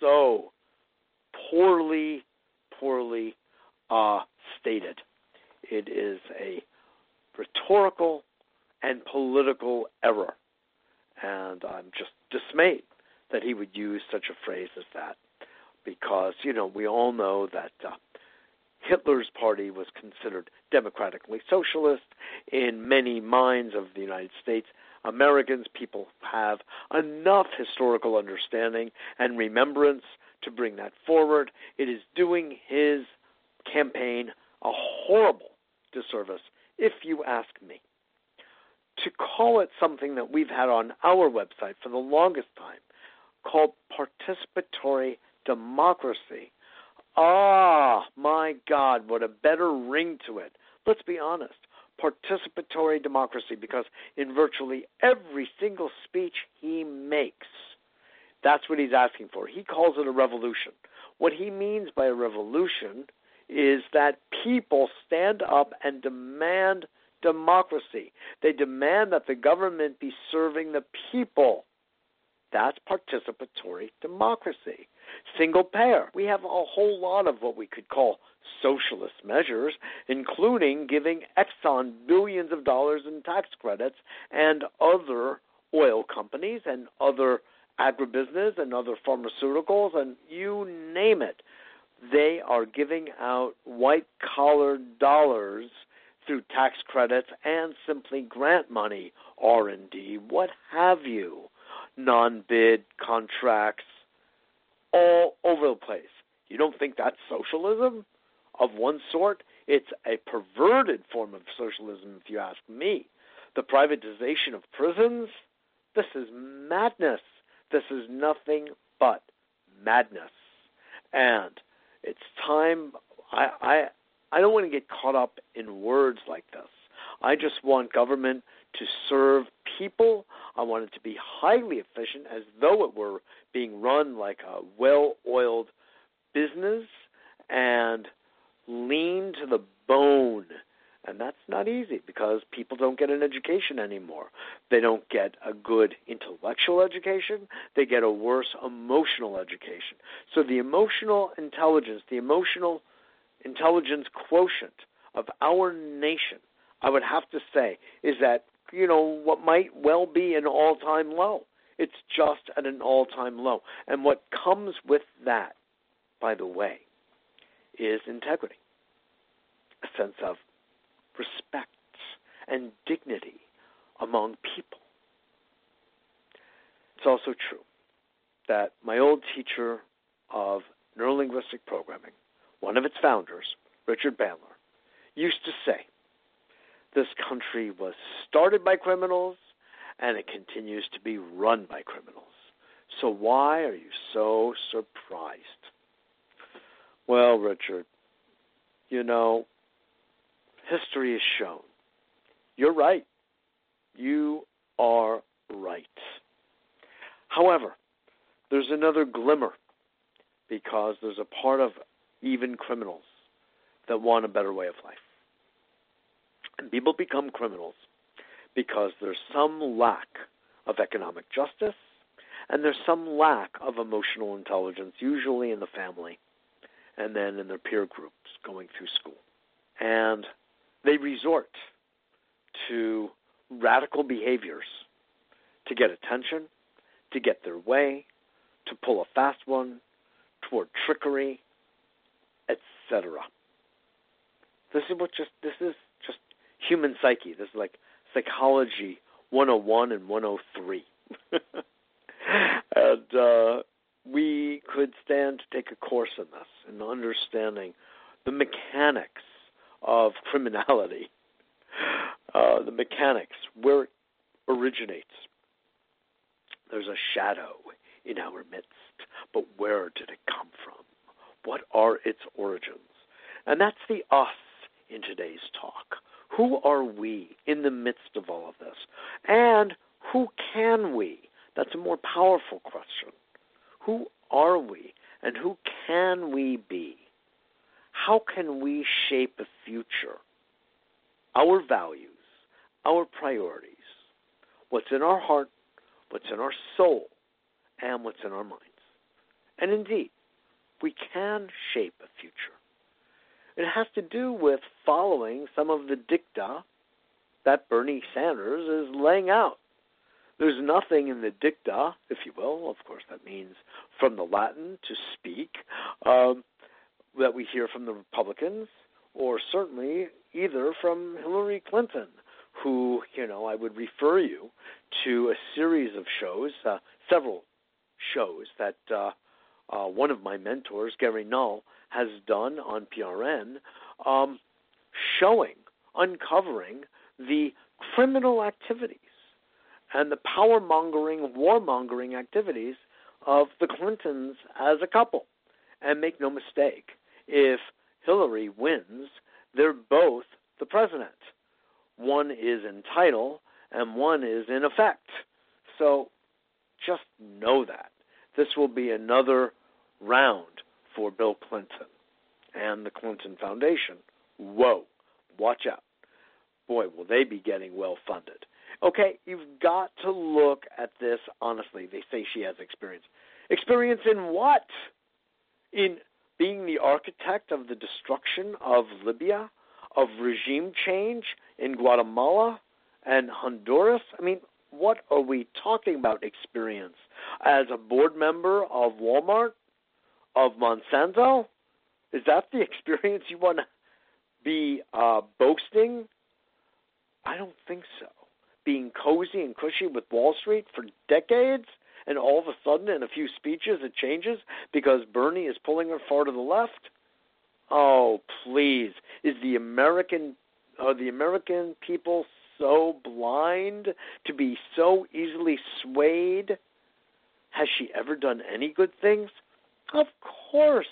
so poorly, poorly uh, stated. It is a rhetorical and political error. And I'm just dismayed that he would use such a phrase as that, because, you know, we all know that uh, Hitler's party was considered democratically socialist. In many minds of the United States, Americans, people have enough historical understanding and remembrance to bring that forward. It is doing his campaign a horrible disservice, if you ask me. To call it something that we've had on our website for the longest time, called participatory democracy. Ah, my God, what a better ring to it. Let's be honest. Participatory democracy, because in virtually every single speech he makes, that's what he's asking for. He calls it a revolution. What he means by a revolution is that people stand up and demand democracy. They demand that the government be serving the people. That's participatory democracy. Single payer. We have a whole lot of what we could call socialist measures, including giving Exxon billions of dollars in tax credits and other oil companies and other agribusiness and other pharmaceuticals and you name it. They are giving out white-collar dollars through tax credits and simply grant money, R and D, what have you. Non-bid contracts all over the place. You don't think that's socialism of one sort? It's a perverted form of socialism, if you ask me. The privatization of prisons, this is madness. This is nothing but madness. And it's time, I, I, I don't want to get caught up in words like this. I just want government to serve people. I want it to be highly efficient, as though it were being run like a well-oiled business, and lean to the bone. And that's not easy, because people don't get an education anymore. They don't get a good intellectual education. They get a worse emotional education. So the emotional intelligence, the emotional intelligence quotient of our nation, I would have to say, is that, you know, what might well be an all-time low. It's just at an all-time low. And what comes with that, by the way, is integrity, a sense of respect and dignity among people. It's also true that my old teacher of neurolinguistic programming, one of its founders, Richard Bandler, used to say, this country was started by criminals, and it continues to be run by criminals. So why are you so surprised? Well, Richard, you know, history has shown. You're right. You are right. However, there's another glimmer, because there's a part of even criminals that want a better way of life. And people become criminals because there's some lack of economic justice, and there's some lack of emotional intelligence, usually in the family and then in their peer groups going through school. And they resort to radical behaviors to get attention, to get their way, to pull a fast one, toward trickery, et cetera. This is what just this is just human psyche. This is like psychology one oh one and one oh three. And uh, we could stand to take a course in this, in understanding the mechanics of criminality, uh, the mechanics, where it originates. There's a shadow in our midst, but where did it come from? What are its origins? And that's the us in today's talk. Who are we in the midst of all of this? And who can we? That's a more powerful question. Who are we, and who can we be? How can we shape a future? Our values, our priorities, what's in our heart, what's in our soul, and what's in our minds. And indeed, we can shape a future. It has to do with following some of the dicta that Bernie Sanders is laying out. There's nothing in the dicta, if you will, of course that means from the Latin to speak, um, that we hear from the Republicans, or certainly either from Hillary Clinton, who, you know, I would refer you to a series of shows, uh, several shows that uh, uh, one of my mentors, Gary Null, has done on P R N, um, showing, uncovering the criminal activities and the power-mongering, war-mongering activities of the Clintons as a couple. And make no mistake, if Hillary wins, they're both the president. One is in title and one is in effect. So just know that. This will be another round for Bill Clinton and the Clinton Foundation. Whoa, watch out. Boy, will they be getting well funded. Okay, you've got to look at this honestly. They say she has experience. Experience in what? In being the architect of the destruction of Libya, of regime change in Guatemala and Honduras. I mean, what are we talking about experience? As a board member of Walmart, of Monsanto? Is that the experience you want to be uh, boasting? I don't think so. Being cozy and cushy with Wall Street for decades? And all of a sudden, in a few speeches, it changes because Bernie is pulling her far to the left? Oh, please. Is the American are the American people so blind to be so easily swayed? Has she ever done any good things? Of course.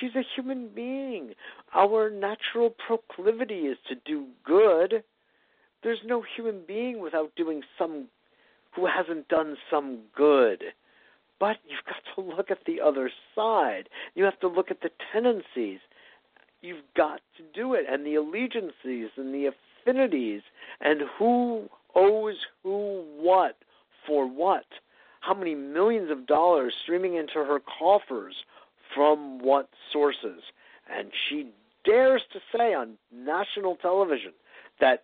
She's a human being. Our natural proclivity is to do good. There's no human being without doing some who hasn't done some good. But you've got to look at the other side. You have to look at the tendencies. You've got to do it, and the allegiances and the affinities and who owes who what for what. How many millions of dollars streaming into her coffers from what sources. And she dares to say on national television that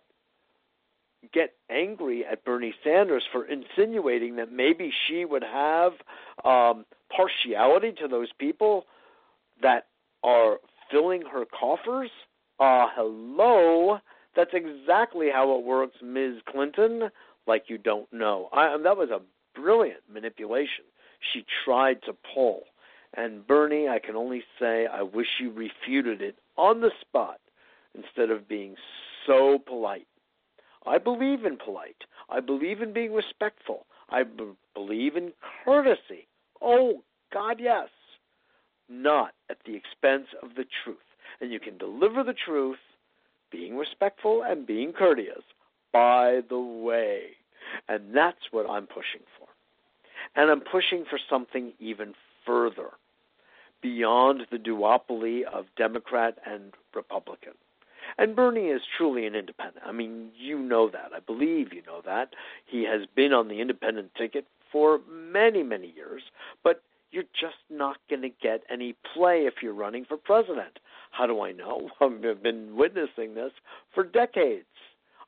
get angry at Bernie Sanders for insinuating that maybe she would have um, partiality to those people that are filling her coffers? Uh, hello? That's exactly how it works, Miz Clinton, like you don't know. I, that was a brilliant manipulation she tried to pull. And Bernie, I can only say I wish you refuted it on the spot instead of being so polite. I believe in polite. I believe in being respectful. I b- believe in courtesy. Oh, God, yes. Not at the expense of the truth. And you can deliver the truth being respectful and being courteous, by the way. And that's what I'm pushing for. And I'm pushing for something even further, beyond the duopoly of Democrat and Republican. And Bernie is truly an independent. I mean, you know that. I believe you know that. He has been on the independent ticket for many, many years, but you're just not going to get any play if you're running for president. How do I know? I've been witnessing this for decades.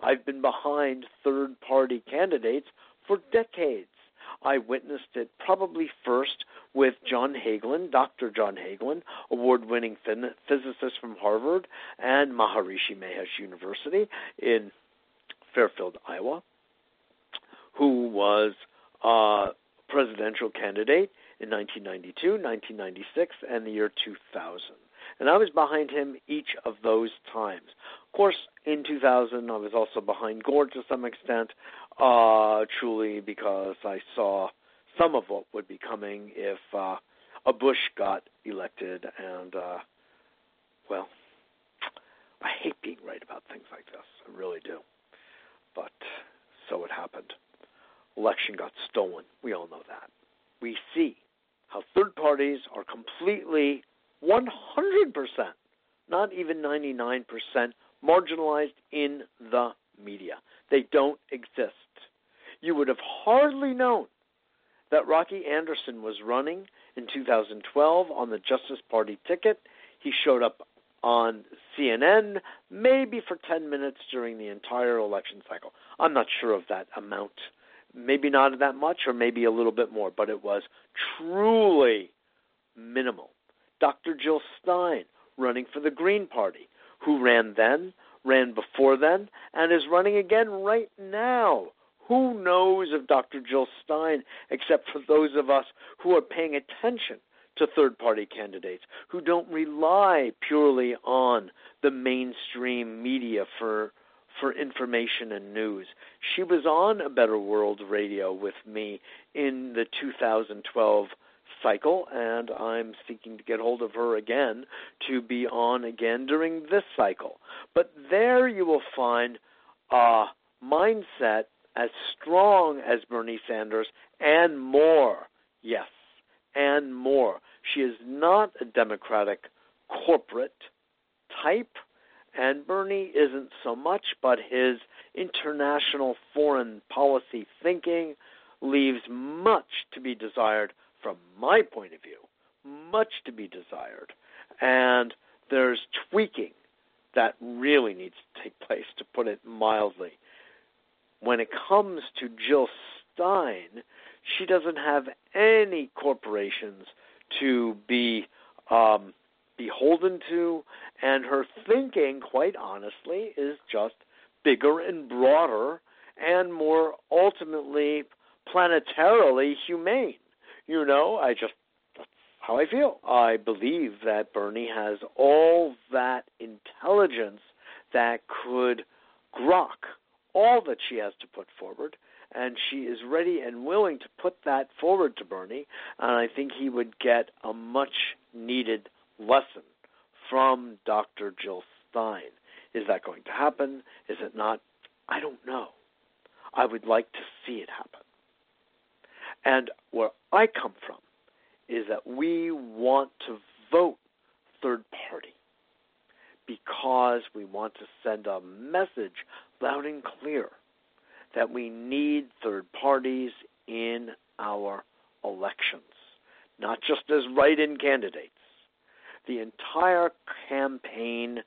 I've been behind third-party candidates for decades. I witnessed it probably first with John Hagelin, Doctor John Hagelin, award-winning physicist from Harvard and Maharishi Mahesh University in Fairfield, Iowa, who was a presidential candidate in nineteen ninety-two, nineteen ninety-six, and the year two thousand. And I was behind him each of those times. Of course, in two thousand, I was also behind Gore to some extent, uh, truly because I saw some of what would be coming if uh, a Bush got elected. And, uh, well, I hate being right about things like this. I really do. But so it happened. Election got stolen. We all know that. We see how third parties are completely one hundred percent, not even ninety-nine percent, marginalized in the media. They don't exist. You would have hardly known that Rocky Anderson was running in two thousand twelve on the Justice Party ticket. He showed up on C N N maybe for ten minutes during the entire election cycle. I'm not sure of that amount. Maybe not that much, or maybe a little bit more, but it was truly minimal. Doctor Jill Stein, running for the Green Party, who ran then, ran before then, and is running again right now. Who knows of Doctor Jill Stein except for those of us who are paying attention to third-party candidates, who don't rely purely on the mainstream media for for information and news. She was on A Better World Radio with me in the two thousand twelve cycle, and I'm seeking to get hold of her again to be on again during this cycle. But there you will find a mindset as strong as Bernie Sanders and more. Yes, and more. She is not a Democratic corporate type, and Bernie isn't so much, but his international foreign policy thinking leaves much to be desired from my point of view, much to be desired. And there's tweaking that really needs to take place, to put it mildly. When it comes to Jill Stein, she doesn't have any corporations to be um, beholden to, and her thinking, quite honestly, is just bigger and broader and more ultimately planetarily humane. You know, I just, how I feel. I believe that Bernie has all that intelligence that could grok all that she has to put forward, and she is ready and willing to put that forward to Bernie, and I think he would get a much-needed lesson from Doctor Jill Stein. Is that going to happen? Is it not? I don't know. I would like to see it happen. And where I come from is that we want to vote third party because we want to send a message loud and clear that we need third parties in our elections, not just as write-in candidates. The entire campaign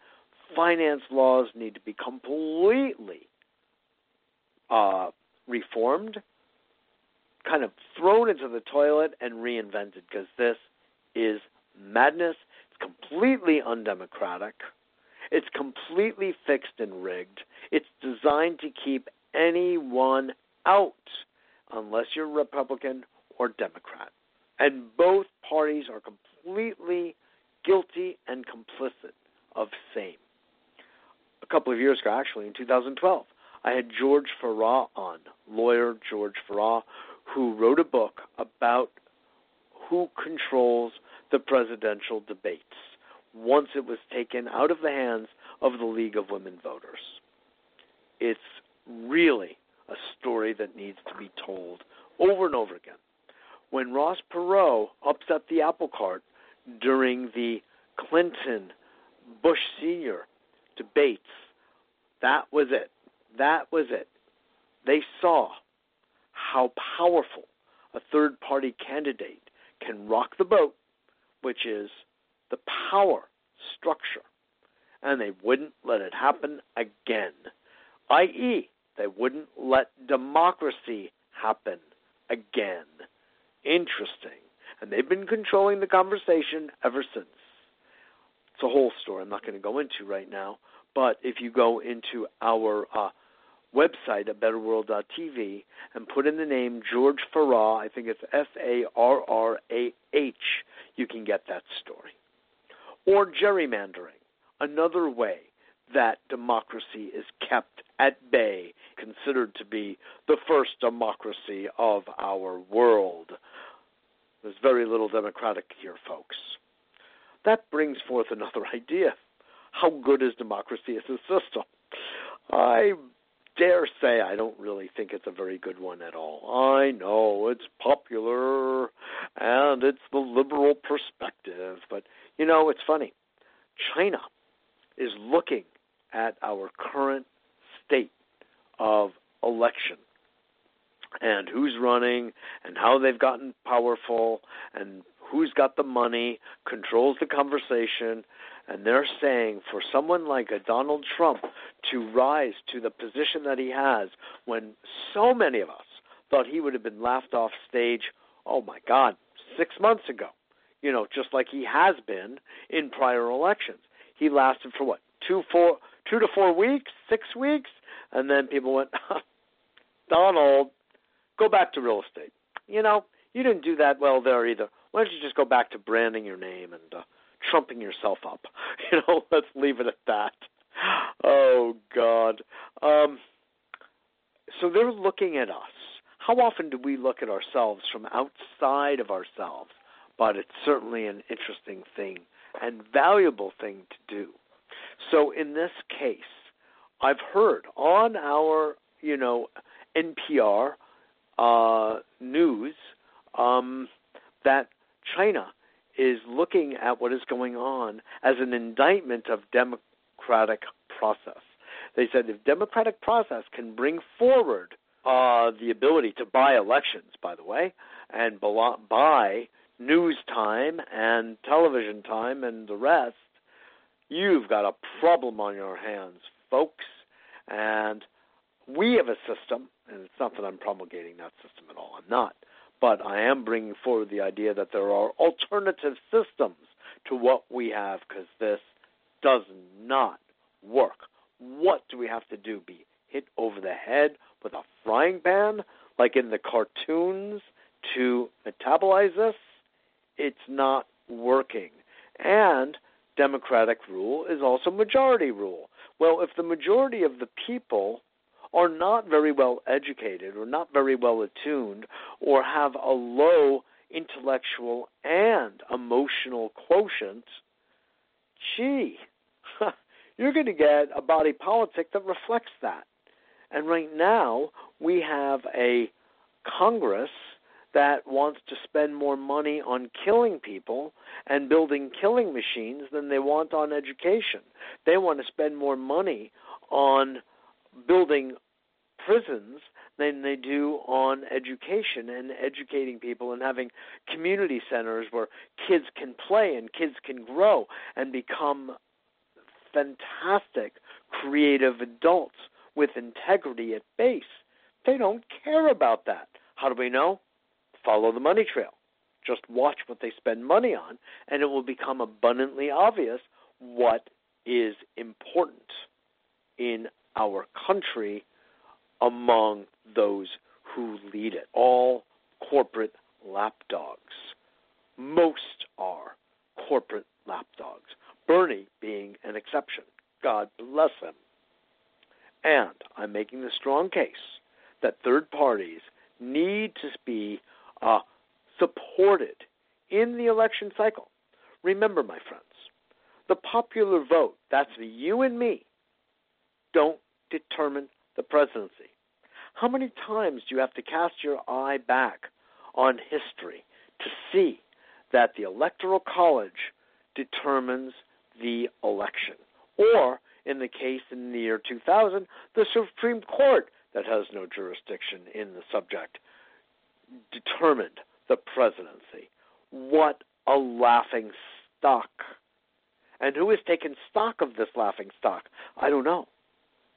finance laws need to be completely uh, reformed, kind of thrown into the toilet and reinvented, because this is madness. It's completely undemocratic. It's completely fixed and rigged. It's designed to keep anyone out unless you're Republican or Democrat. And both parties are completely guilty and complicit of same. A couple of years ago, actually, in two thousand twelve, I had George Farah on, lawyer George Farah, who wrote a book about who controls the presidential debates once it was taken out of the hands of the League of Women Voters. It's really a story that needs to be told over and over again. When Ross Perot upset the apple cart during the Clinton-Bush Senior debates, that was it. That was it. They saw how powerful a third-party candidate can rock the boat, which is the power structure, and they wouldn't let it happen again, that is, they wouldn't let democracy happen again. Interesting. And they've been controlling the conversation ever since. It's a whole story I'm not going to go into right now, but if you go into our uh, website at better world dot t v and put in the name George Farah, I think it's F A R R A H, you can get that story. Or gerrymandering, another way that democracy is kept at bay, considered to be the first democracy of our world. There's very little democratic here, folks. That brings forth another idea. How good is democracy as a system? I dare say I don't really think it's a very good one at all. I know it's popular and it's the liberal perspective, but, you know, it's funny. China is looking at our current state of election and who's running and how they've gotten powerful and who's got the money, controls the conversation, and they're saying for someone like a Donald Trump to rise to the position that he has when so many of us thought he would have been laughed off stage, oh my God, six months ago, you know, just like he has been in prior elections. He lasted for what, two, four, two to four weeks, six weeks? And then people went, Donald, go back to real estate. You know, you didn't do that well there either. Why don't you just go back to branding your name and uh, trumping yourself up? You know, let's leave it at that. Oh, God. Um, so they're looking at us. How often do we look at ourselves from outside of ourselves? But it's certainly an interesting thing and valuable thing to do. So in this case, I've heard on our, you know, N P R uh, news um, that China is looking at what is going on as an indictment of democratic process. They said if democratic process can bring forward uh, the ability to buy elections, by the way, and buy news time and television time and the rest, you've got a problem on your hands, folks. And we have a system, and it's not that I'm promulgating that system at all. I'm not. But I am bringing forward the idea that there are alternative systems to what we have, because this does not work. What do we have to do? Be hit over the head with a frying pan, like in the cartoons, to metabolize this? it's not working. And democratic rule is also majority rule. Well, if the majority of the people are not very well educated or not very well attuned or have a low intellectual and emotional quotient, gee, you're going to get a body politic that reflects that. And right now, we have a Congress that wants to spend more money on killing people and building killing machines than they want on education. They want to spend more money on building prisons than they do on education and educating people and having community centers where kids can play and kids can grow and become fantastic, creative adults with integrity at base. They don't care about that. How do we know? Follow the money trail. Just watch what they spend money on, and it will become abundantly obvious what is important in our country among those who lead it. All corporate lapdogs. Most are corporate lapdogs. Bernie being an exception. God bless him. And I'm making the strong case that third parties need to be uh, supported in the election cycle. Remember, my friends, the popular vote, that's you and me, don't determine the presidency. How many times do you have to cast your eye back on history to see that the Electoral College determines the election? Or, in the case in the year two thousand, the Supreme Court, that has no jurisdiction in the subject, determined the presidency. What a laughing stock. And who has taken stock of this laughing stock? I don't know.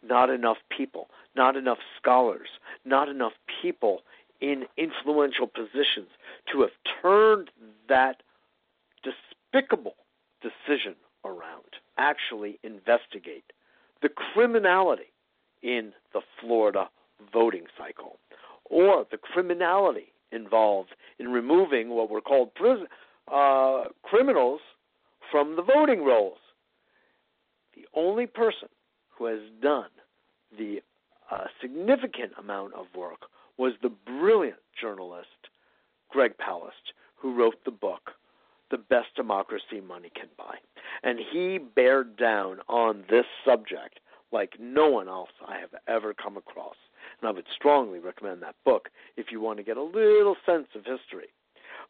Not enough people, not enough scholars, not enough people in influential positions to have turned that despicable decision around. Actually investigate the criminality in the Florida voting cycle, or the criminality involved in removing what were called prison, uh, criminals from the voting rolls. The only person who has done the uh, significant amount of work was the brilliant journalist Greg Palast, who wrote the book, The Best Democracy Money Can Buy. And he bared down on this subject like no one else I have ever come across. And I would strongly recommend that book if you want to get a little sense of history.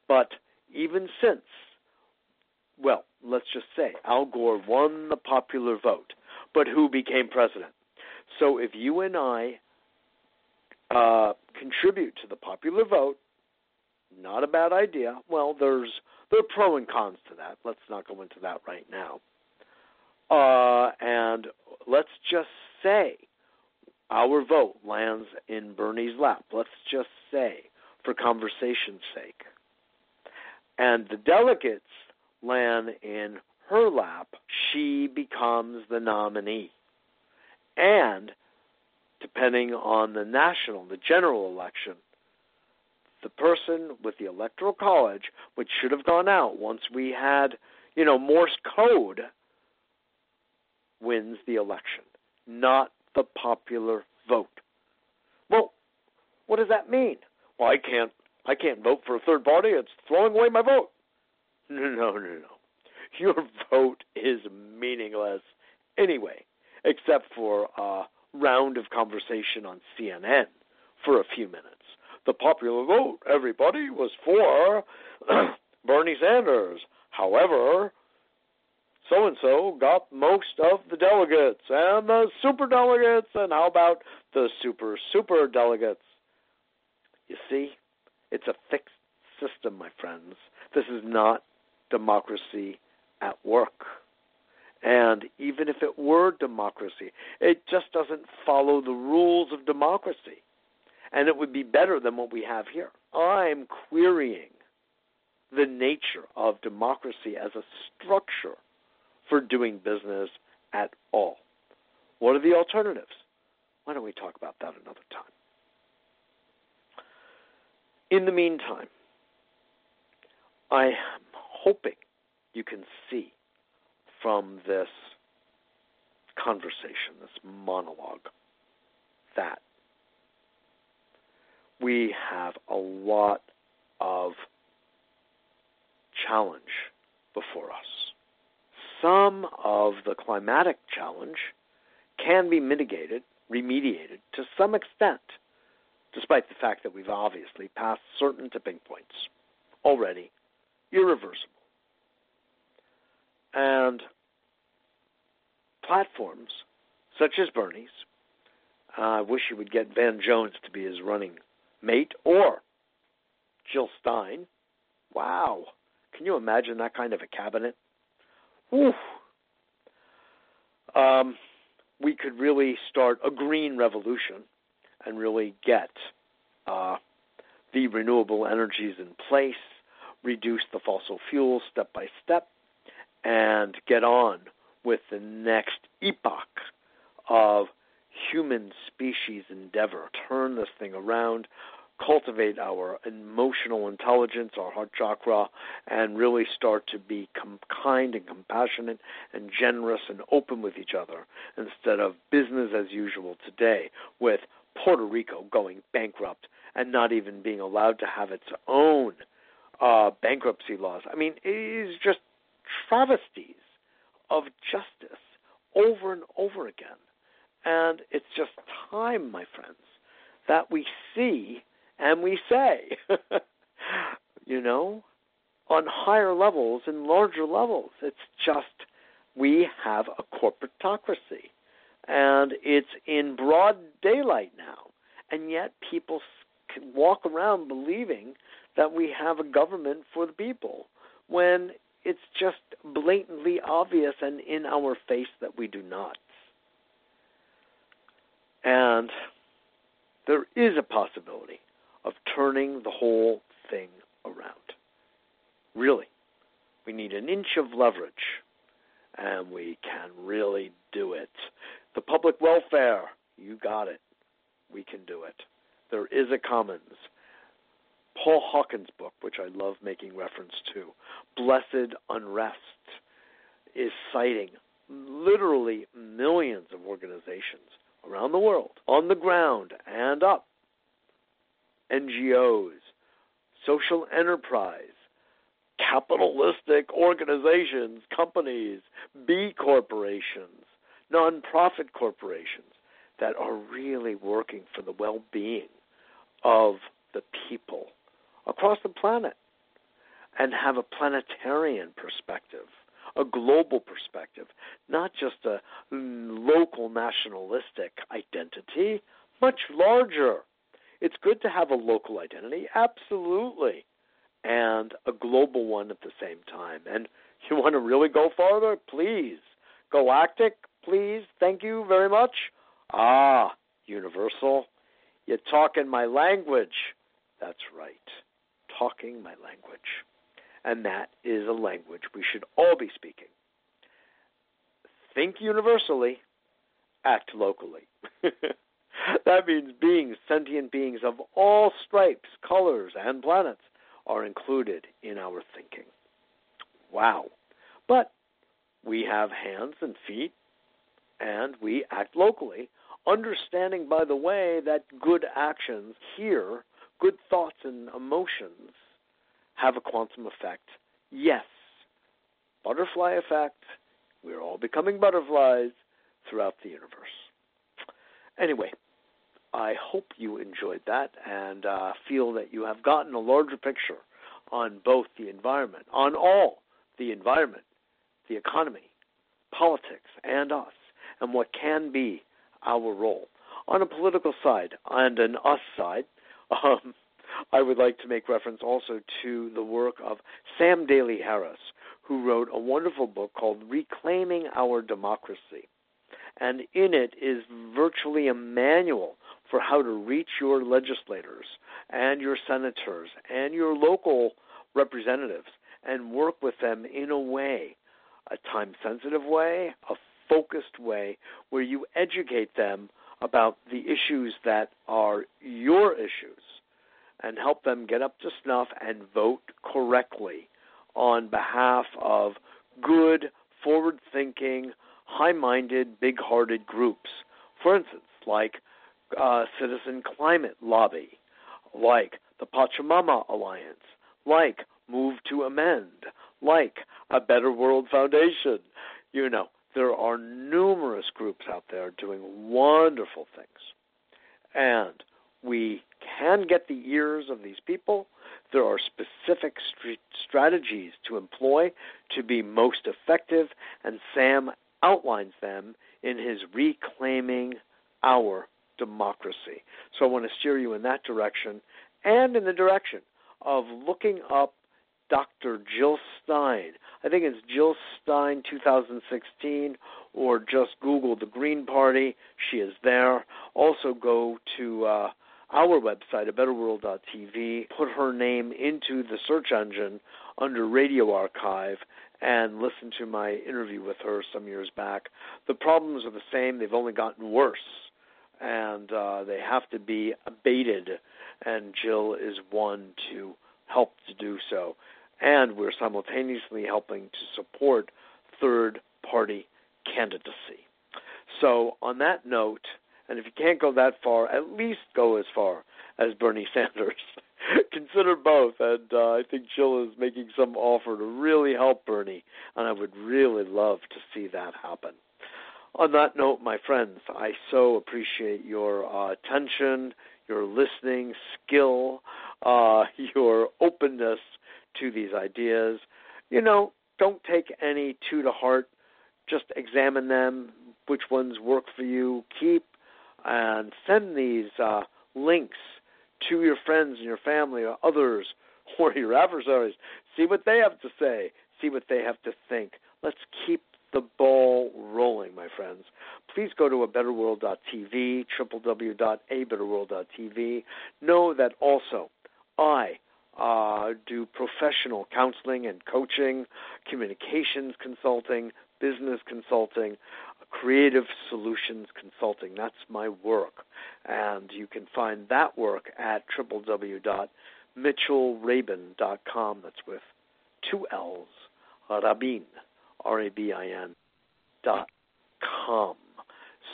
But even since, well, let's just say Al Gore won the popular vote, but who became president? So if you and I uh, contribute to the popular vote, not a bad idea. Well, there's there are pro and cons to that. Let's not go into that right now. Uh, and let's just say our vote lands in Bernie's lap. Let's just say, for conversation's sake. And the delegates land in her lap. She becomes the nominee. And depending on the national, the general election, the person with the Electoral College, which should have gone out once we had, you know, Morse code, wins the election, not the popular vote. Well, what does that mean? Well, I can't, I can't vote for a third party. It's throwing away my vote. No, no, no, no. Your vote is meaningless anyway, except for a round of conversation on C N N for a few minutes. The popular vote, everybody, was for Bernie Sanders. However, so-and-so got most of the delegates and the superdelegates, and how about the super, super delegates? You see, it's a fixed system, my friends. This is not democracy at work. And even if it were democracy, it just doesn't follow the rules of democracy. And it would be better than what we have here. I'm querying the nature of democracy as a structure for doing business at all. What are the alternatives? Why don't we talk about that another time? In the meantime, I am hoping you can see from this conversation, this monologue, that we have a lot of challenge before us. Some of the climatic challenge can be mitigated, remediated to some extent, despite the fact that we've obviously passed certain tipping points already, irreversible. And platforms such as Bernie's, uh, I wish he would get Van Jones to be his running mate, or Jill Stein. Wow. Can you imagine that kind of a cabinet? Oof. Um, we could really start a green revolution and really get uh, the renewable energies in place, reduce the fossil fuels step by step, and get on with the next epoch of human species endeavor. Turn this thing around, cultivate our emotional intelligence, our heart chakra, and really start to be com- kind and compassionate and generous and open with each other, instead of business as usual today, with Puerto Rico going bankrupt and not even being allowed to have its own uh, bankruptcy laws. I mean, it is just travesties of justice over and over again. And it's just time, my friends, that we see and we say, you know, on higher levels and larger levels. It's just, we have a corporatocracy, and it's in broad daylight now. And yet people can walk around believing that we have a government for the people, when it's just blatantly obvious and in our face that we do not. And there is a possibility of turning the whole thing around. Really, we need an inch of leverage, and we can really do it. The public welfare, you got it. We can do it. There is a commons. Paul Hawkins' book, which I love making reference to, Blessed Unrest, is citing literally millions of organizations around the world, on the ground and up, N G Os, social enterprise, capitalistic organizations, companies, B corporations, nonprofit corporations that are really working for the well-being of the people across the planet, and have a planetarian perspective, a global perspective, not just a local nationalistic identity, much larger. It's good to have a local identity, absolutely, and a global one at the same time. And you want to really go farther? Please. Galactic, please. Thank you very much. Ah, universal. You're talking my language. That's right. Talking my language. And that is a language we should all be speaking. Think universally, act locally. That means beings, sentient beings of all stripes, colors, and planets are included in our thinking. Wow. But we have hands and feet, and we act locally, understanding, by the way, that good actions here, good thoughts and emotions, have a quantum effect. Yes, butterfly effect. We're all becoming butterflies throughout the universe. Anyway, I hope you enjoyed that, and uh, feel that you have gotten a larger picture on both the environment, on all the environment, the economy, politics, and us, and what can be our role. On a political side and an us side, um, I would like to make reference also to the work of Sam Daly Harris, who wrote a wonderful book called Reclaiming Our Democracy. And in it is virtually a manual for how to reach your legislators and your senators and your local representatives, and work with them in a way, a time-sensitive way, a focused way, where you educate them about the issues that are your issues, and help them get up to snuff and vote correctly on behalf of good, forward-thinking, high-minded, big-hearted groups. For instance, like uh, Citizen Climate Lobby, like the Pachamama Alliance, like Move to Amend, like A Better World Foundation. You know, there are numerous groups out there doing wonderful things. And we can get the ears of these people. There are specific st- strategies to employ to be most effective, and Sam outlines them in his Reclaiming Our Democracy. So I want to steer you in that direction and in the direction of looking up Doctor Jill Stein. I think it's Jill Stein two thousand sixteen, or just Google the Green Party. She is there. Also go to uh, our website, a better world dot t v, put her name into the search engine under Radio Archive, and listen to my interview with her some years back. The problems are the same. They've only gotten worse, and uh, they have to be abated, and Jill is one to help to do so. And we're simultaneously helping to support third-party candidacy. So on that note, and if you can't go that far, at least go as far as Bernie Sanders. Consider both, and uh, I think Jill is making some offer to really help Bernie, and I would really love to see that happen. On that note, my friends, I so appreciate your uh, attention, your listening skill, uh, your openness to these ideas. You know, don't take any two to heart. Just examine them, which ones work for you. Keep and send these uh, links to your friends and your family or others or your adversaries. See what they have to say. See what they have to think. Let's keep the ball rolling, my friends. Please go to a better world dot t v, w w w dot a better world dot t v. Know that also I uh, do professional counseling and coaching, communications consulting, business consulting, creative solutions consulting. That's my work. And you can find that work at w w w dot mitchell rabin dot com. That's with two L's, Rabin, R A B I N, dot com.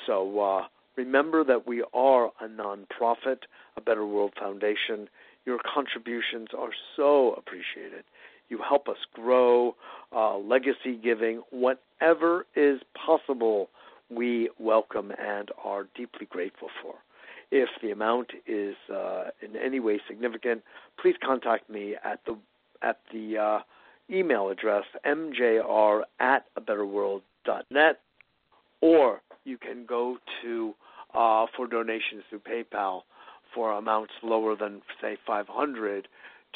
So uh, remember that we are a nonprofit, A Better World Foundation. Your contributions are so appreciated. You help us grow, uh, legacy giving, whatever is possible, we welcome and are deeply grateful for. If the amount is uh, in any way significant, please contact me at the at the uh, email address m j r at a better world dot net, or you can go to uh, for donations through PayPal for amounts lower than, say, five hundred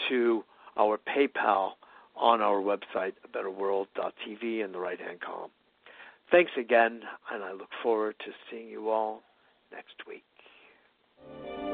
to our PayPal on our website, a better world dot t v, in the right-hand column. Thanks again, and I look forward to seeing you all next week.